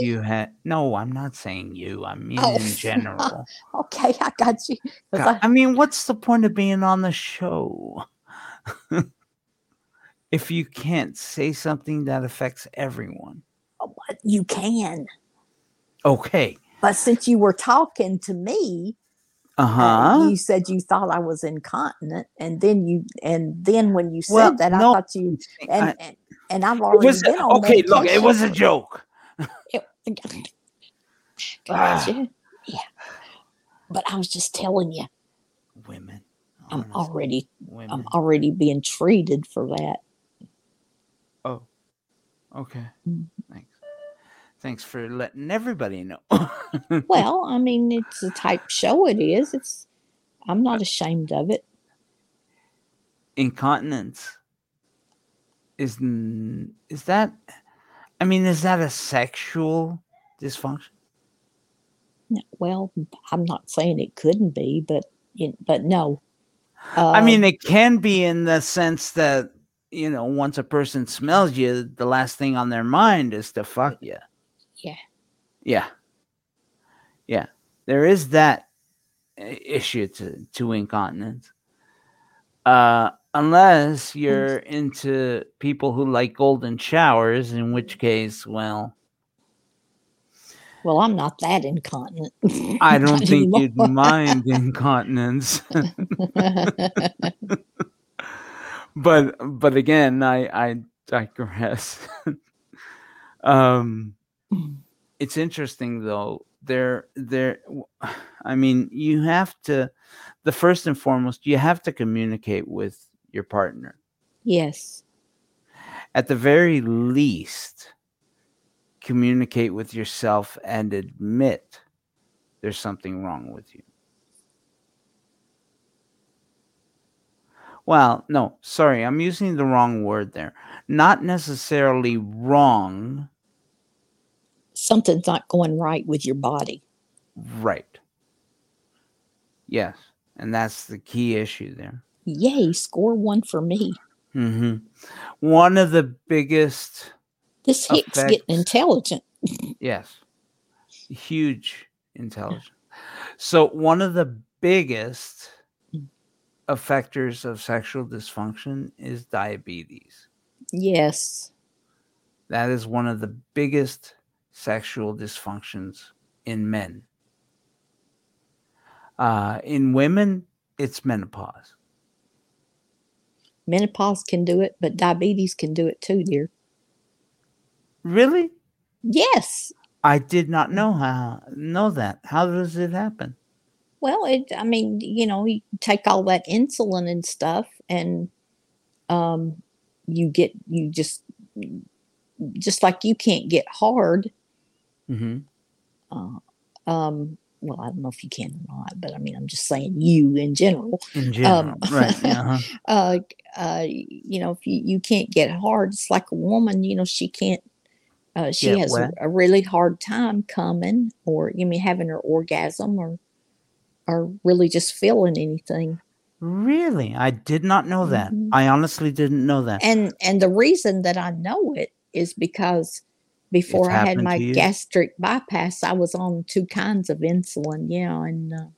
No, I'm not saying you. I mean in general. Okay, I got you. God, what's the point of being on the show if you can't say something that affects everyone? You can. Okay. But since you were talking to me, you said you thought I was incontinent, and then when you said I thought you and I've already been on medication. Okay, look, it was a joke. Yeah, but I was just telling you, women. Honestly, I'm already being treated for that. Oh, okay. Thanks for letting everybody know. Well, it's the type show it is. I'm not ashamed of it. Incontinence is that. Is that a sexual dysfunction? Well, I'm not saying it couldn't be, but no. It can be in the sense that, once a person smells you, the last thing on their mind is to fuck you. Yeah. Yeah. Yeah. There is that issue to incontinence. Unless you're into people who like golden showers, in which case, well... Well, I'm not that incontinent. I don't think you'd mind incontinence. But again, I digress. It's interesting, though. I mean, you have to... The first and foremost, you have to communicate with your partner. Yes. At the very least, communicate with yourself and admit there's something wrong with you. Well, no, sorry, I'm using the wrong word there. Not necessarily wrong. Something's not going right with your body. Right. Yes. And that's the key issue there. Yay, score one for me. Mm-hmm. One of the biggest... This Hick's effects, getting intelligent. Yes. Huge intelligence. So one of the biggest effectors of sexual dysfunction is diabetes. Yes. That is one of the biggest sexual dysfunctions in men. In women, it's menopause. Menopause can do it, but diabetes can do it too, dear. Really? Yes. I did not know that. How does it happen? Well, you take all that insulin and stuff, and you just like you can't get hard. Mm-hmm. Well, I don't know if you can or not, but I mean, I'm just saying you in general. In general, right. Uh-huh. If you can't get hard, it's like a woman, she can't, she has a really hard time coming or, having her orgasm or really just feeling anything. Really? I did not know that. Mm-hmm. I honestly didn't know that. And the reason that I know it is because before I had my gastric bypass, I was on two kinds of insulin, and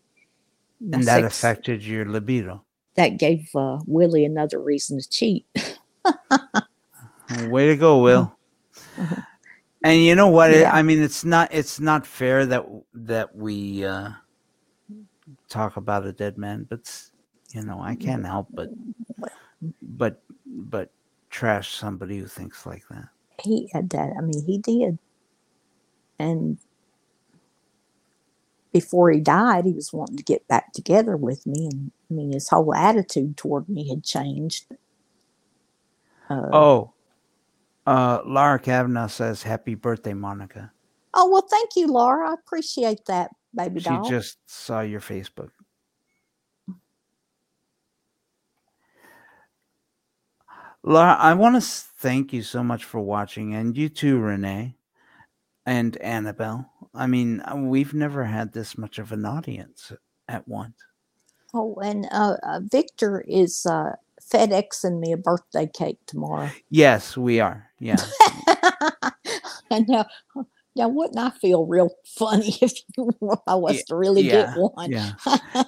that affected your libido. That gave Willie another reason to cheat. Way to go, Will! And you know what? Yeah. I mean, it's not fair that we talk about a dead man, but I can't help but trash somebody who thinks like that. He had that. I mean, he did. And before he died, he was wanting to get back together with me. And I mean, his whole attitude toward me had changed. Laura Kavanaugh says, happy birthday, Monica. Oh, well, thank you, Laura. I appreciate that, baby doll. She just saw your Facebook. Laura, I want to thank you so much for watching, and you too, Renee and Annabelle. I mean, we've never had this much of an audience at once. Oh, and Victor is FedExing me a birthday cake tomorrow. Yes, we are. Yeah. I know. Now, wouldn't I feel real funny if I was to really get one? Yeah.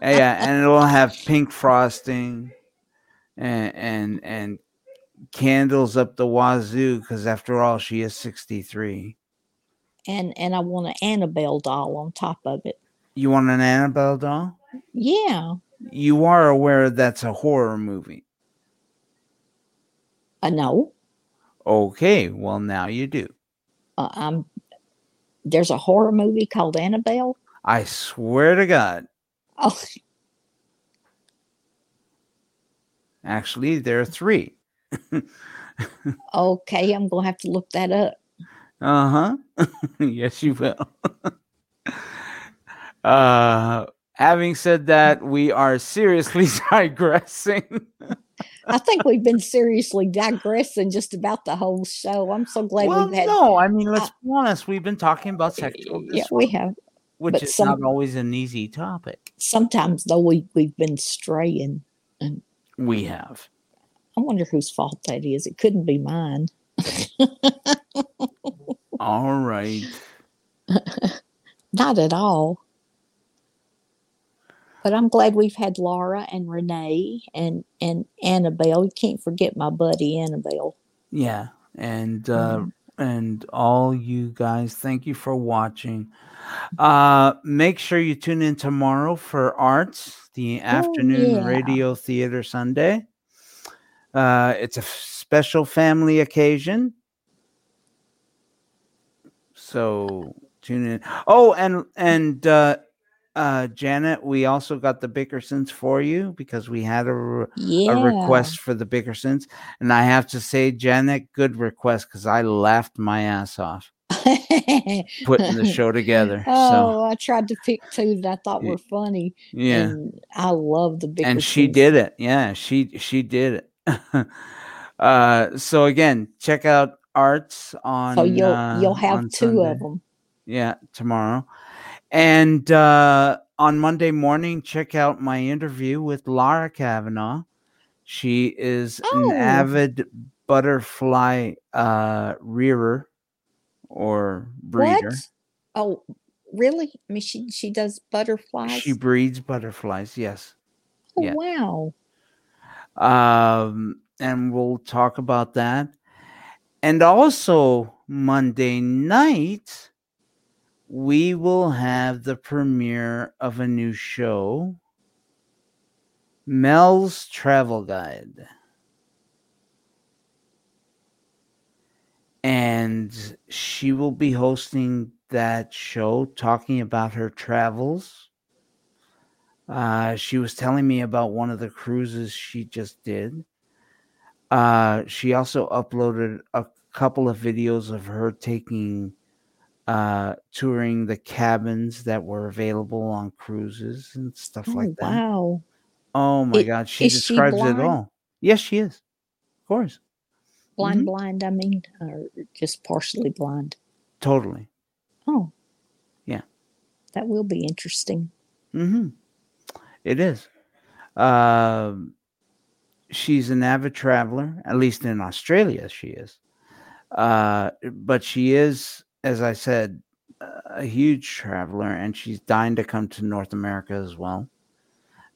Yeah, and it'll have pink frosting and candles up the wazoo, because after all, she is 63. And I want an Annabelle doll on top of it. You want an Annabelle doll? Yeah. You are aware that's a horror movie? No. Okay, well, now you do. There's a horror movie called Annabelle? I swear to God. Oh. Actually, there are three. Okay, I'm gonna have to look that up. Yes, you will. Having said that, we are seriously digressing. I think we've been seriously digressing just about the whole show. I'm so glad we've had. No, I mean, let's be honest. We've been talking about sexual dysfunction. Yeah, we have, which is not always an easy topic. Sometimes, though, we've been straying, and we have. I wonder whose fault that is. It couldn't be mine. All right. Not at all. But I'm glad we've had Laura and Renee and Annabelle. You can't forget my buddy Annabelle. Yeah. And all you guys, thank you for watching. Make sure you tune in tomorrow for Arts, the afternoon radio theater Sunday. It's a special family occasion. So tune in. Oh, and Janet, we also got the Bickersons for you because we had a request for the Bickersons. And I have to say, Janet, good request, because I laughed my ass off putting the show together. I tried to pick two that I thought were funny. Yeah. And I love the Bickersons. And she did it. Yeah, she did it. So, again, check out Arts on So you'll have two Sunday. Of them. Yeah, tomorrow. And on Monday morning, check out my interview with Laura Kavanaugh. She is an avid butterfly rearer or breeder. What? Oh, really? I mean, she does butterflies? She breeds butterflies, yes. Oh, yeah. Wow. And we'll talk about that. And also Monday night, we will have the premiere of a new show, Mel's Travel Guide. And she will be hosting that show, talking about her travels. She was telling me about one of the cruises she just did. She also uploaded a couple of videos of her taking touring the cabins that were available on cruises and stuff like that. Wow. Oh my God. She describes it all. Yes, she is. Of course. Blind, I mean, or just partially blind. Totally. Oh. Yeah. That will be interesting. Mm-hmm. It is. She's an avid traveler, at least in Australia she is. But she is, as I said, a huge traveler, and she's dying to come to North America as well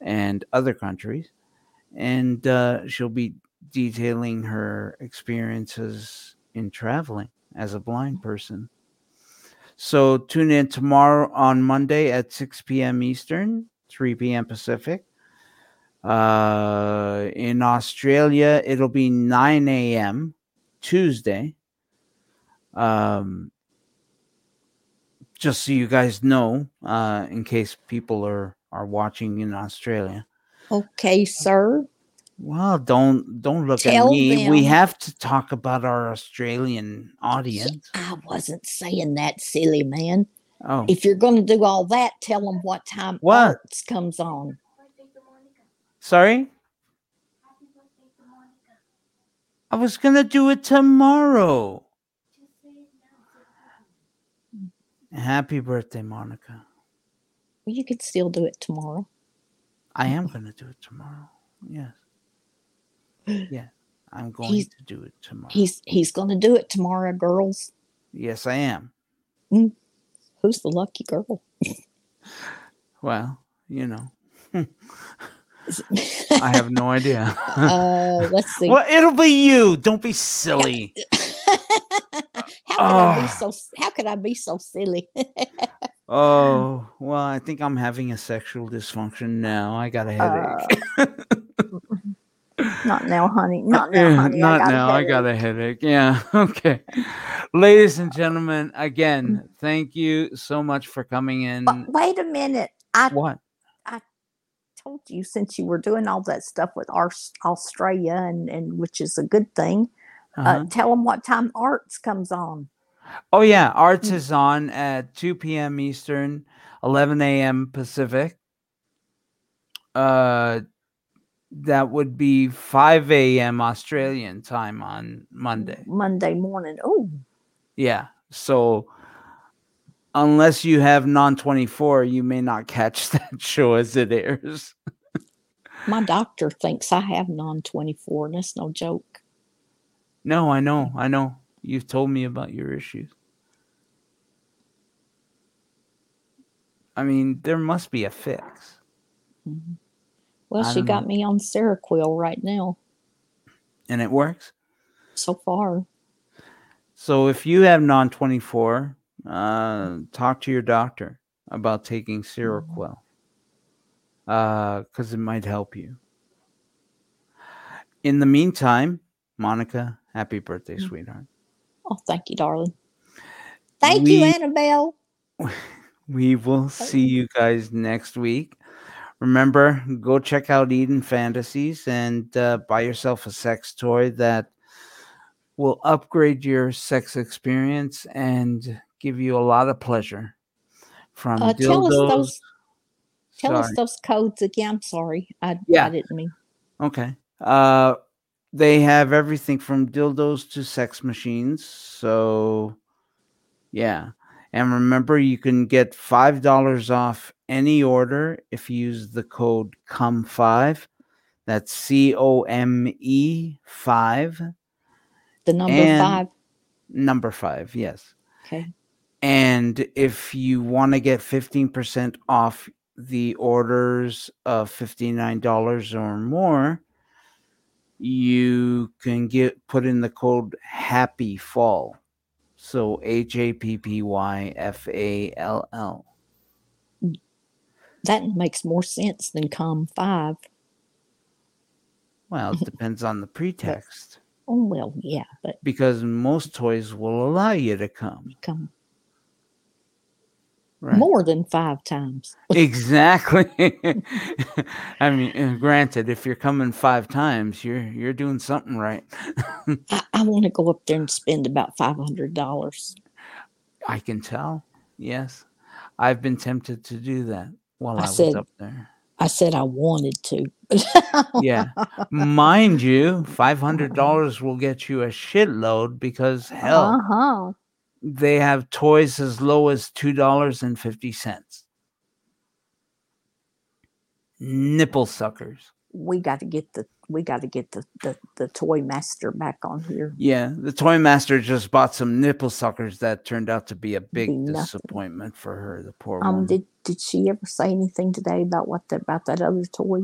and other countries. And she'll be detailing her experiences in traveling as a blind person. So tune in tomorrow on Monday at 6 p.m. Eastern, 3 p.m. Pacific. In Australia, it'll be 9 a.m. Tuesday. Just so you guys know, in case people are watching in Australia. Okay, sir. Well, don't look at me. Them. We have to talk about our Australian audience. I wasn't saying that, silly man. Oh. If you're going to do all that, tell them what time Arts comes on. Sorry? I was going to do it tomorrow. Happy birthday, Monica. Well, you could still do it tomorrow. I am going to do it tomorrow. Yes. Yeah, I'm going to do it tomorrow. He's going to do it tomorrow, girls. Yes, I am. Mm. Who's the lucky girl? Well, you know. I have no idea. Let's see. Well, it'll be you. Don't be silly. How could I be so silly? Oh, well, I think I'm having a sexual dysfunction now. I got a headache. Not now, honey. Not now, honey. Not now. I got a headache. Yeah. Okay. Ladies and gentlemen, again, thank you so much for coming in. But wait a minute. What? Told you, since you were doing all that stuff with Australia and which is a good thing, tell them what time Arts comes on. Oh yeah, Arts is on at 2 p.m. Eastern, 11 a.m. Pacific. That would be 5 a.m. Australian time on Monday. Monday morning. Oh. Yeah. So unless you have Non24, you may not catch that show as it airs. My doctor thinks I have Non24, and that's no joke. No, I know. You've told me about your issues. I mean, there must be a fix. Mm-hmm. Well, she got me on Seroquel right now. And it works? So far. So if you have Non-24, talk to your doctor about taking Seroquel. Because it might help you. In the meantime, Monica, happy birthday, sweetheart. Oh, thank you, darling. Thank you, Annabelle. We will see you guys next week. Remember, go check out Eden Fantasies and buy yourself a sex toy that will upgrade your sex experience and give you a lot of pleasure. From dildos. Tell us those codes again. I'm sorry. I didn't mean. Okay. They have everything from dildos to sex machines. So, yeah. And remember, you can get $5 off any order if you use the code COME5. That's COME5. The number 5. Number 5, yes. Okay. And if you want to get 15% off the orders of $59 or more, you can put in the code Happy Fall. So HAPPYFALL. That makes more sense than COME5. Well, it depends on the pretext. But, because most toys will allow you to come. Right. More than 5 times. Exactly. I mean, granted, if you're coming 5 times, you're doing something right. I want to go up there and spend about $500. I can tell. Yes. I've been tempted to do that while I was up there. I said I wanted to. Yeah. Mind you, $500 will get you a shitload because they have toys as low as $2.50. Nipple suckers. We got to get the toy master back on here. Yeah, the toy master just bought some nipple suckers that turned out to be a big disappointment for her. The poor woman. Did she ever say anything today about that other toy?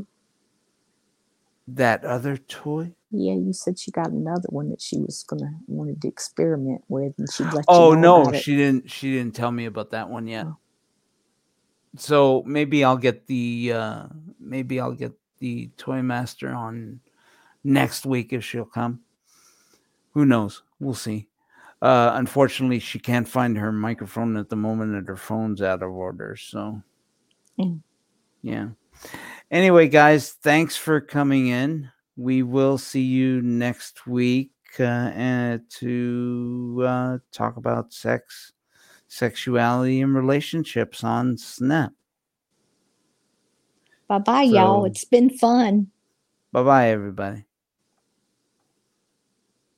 That other toy? Yeah, you said she got another one that she was wanted to experiment with, and she'd let you know about it. Oh no, she didn't. She didn't tell me about that one yet. Oh. So maybe I'll get the Toy Master on next week if she'll come. Who knows? We'll see. Unfortunately, she can't find her microphone at the moment, and her phone's out of order. So, yeah. Anyway, guys, thanks for coming in. We will see you next week to talk about sex, sexuality, and relationships on Snap. Bye-bye, y'all. It's been fun. Bye-bye, everybody.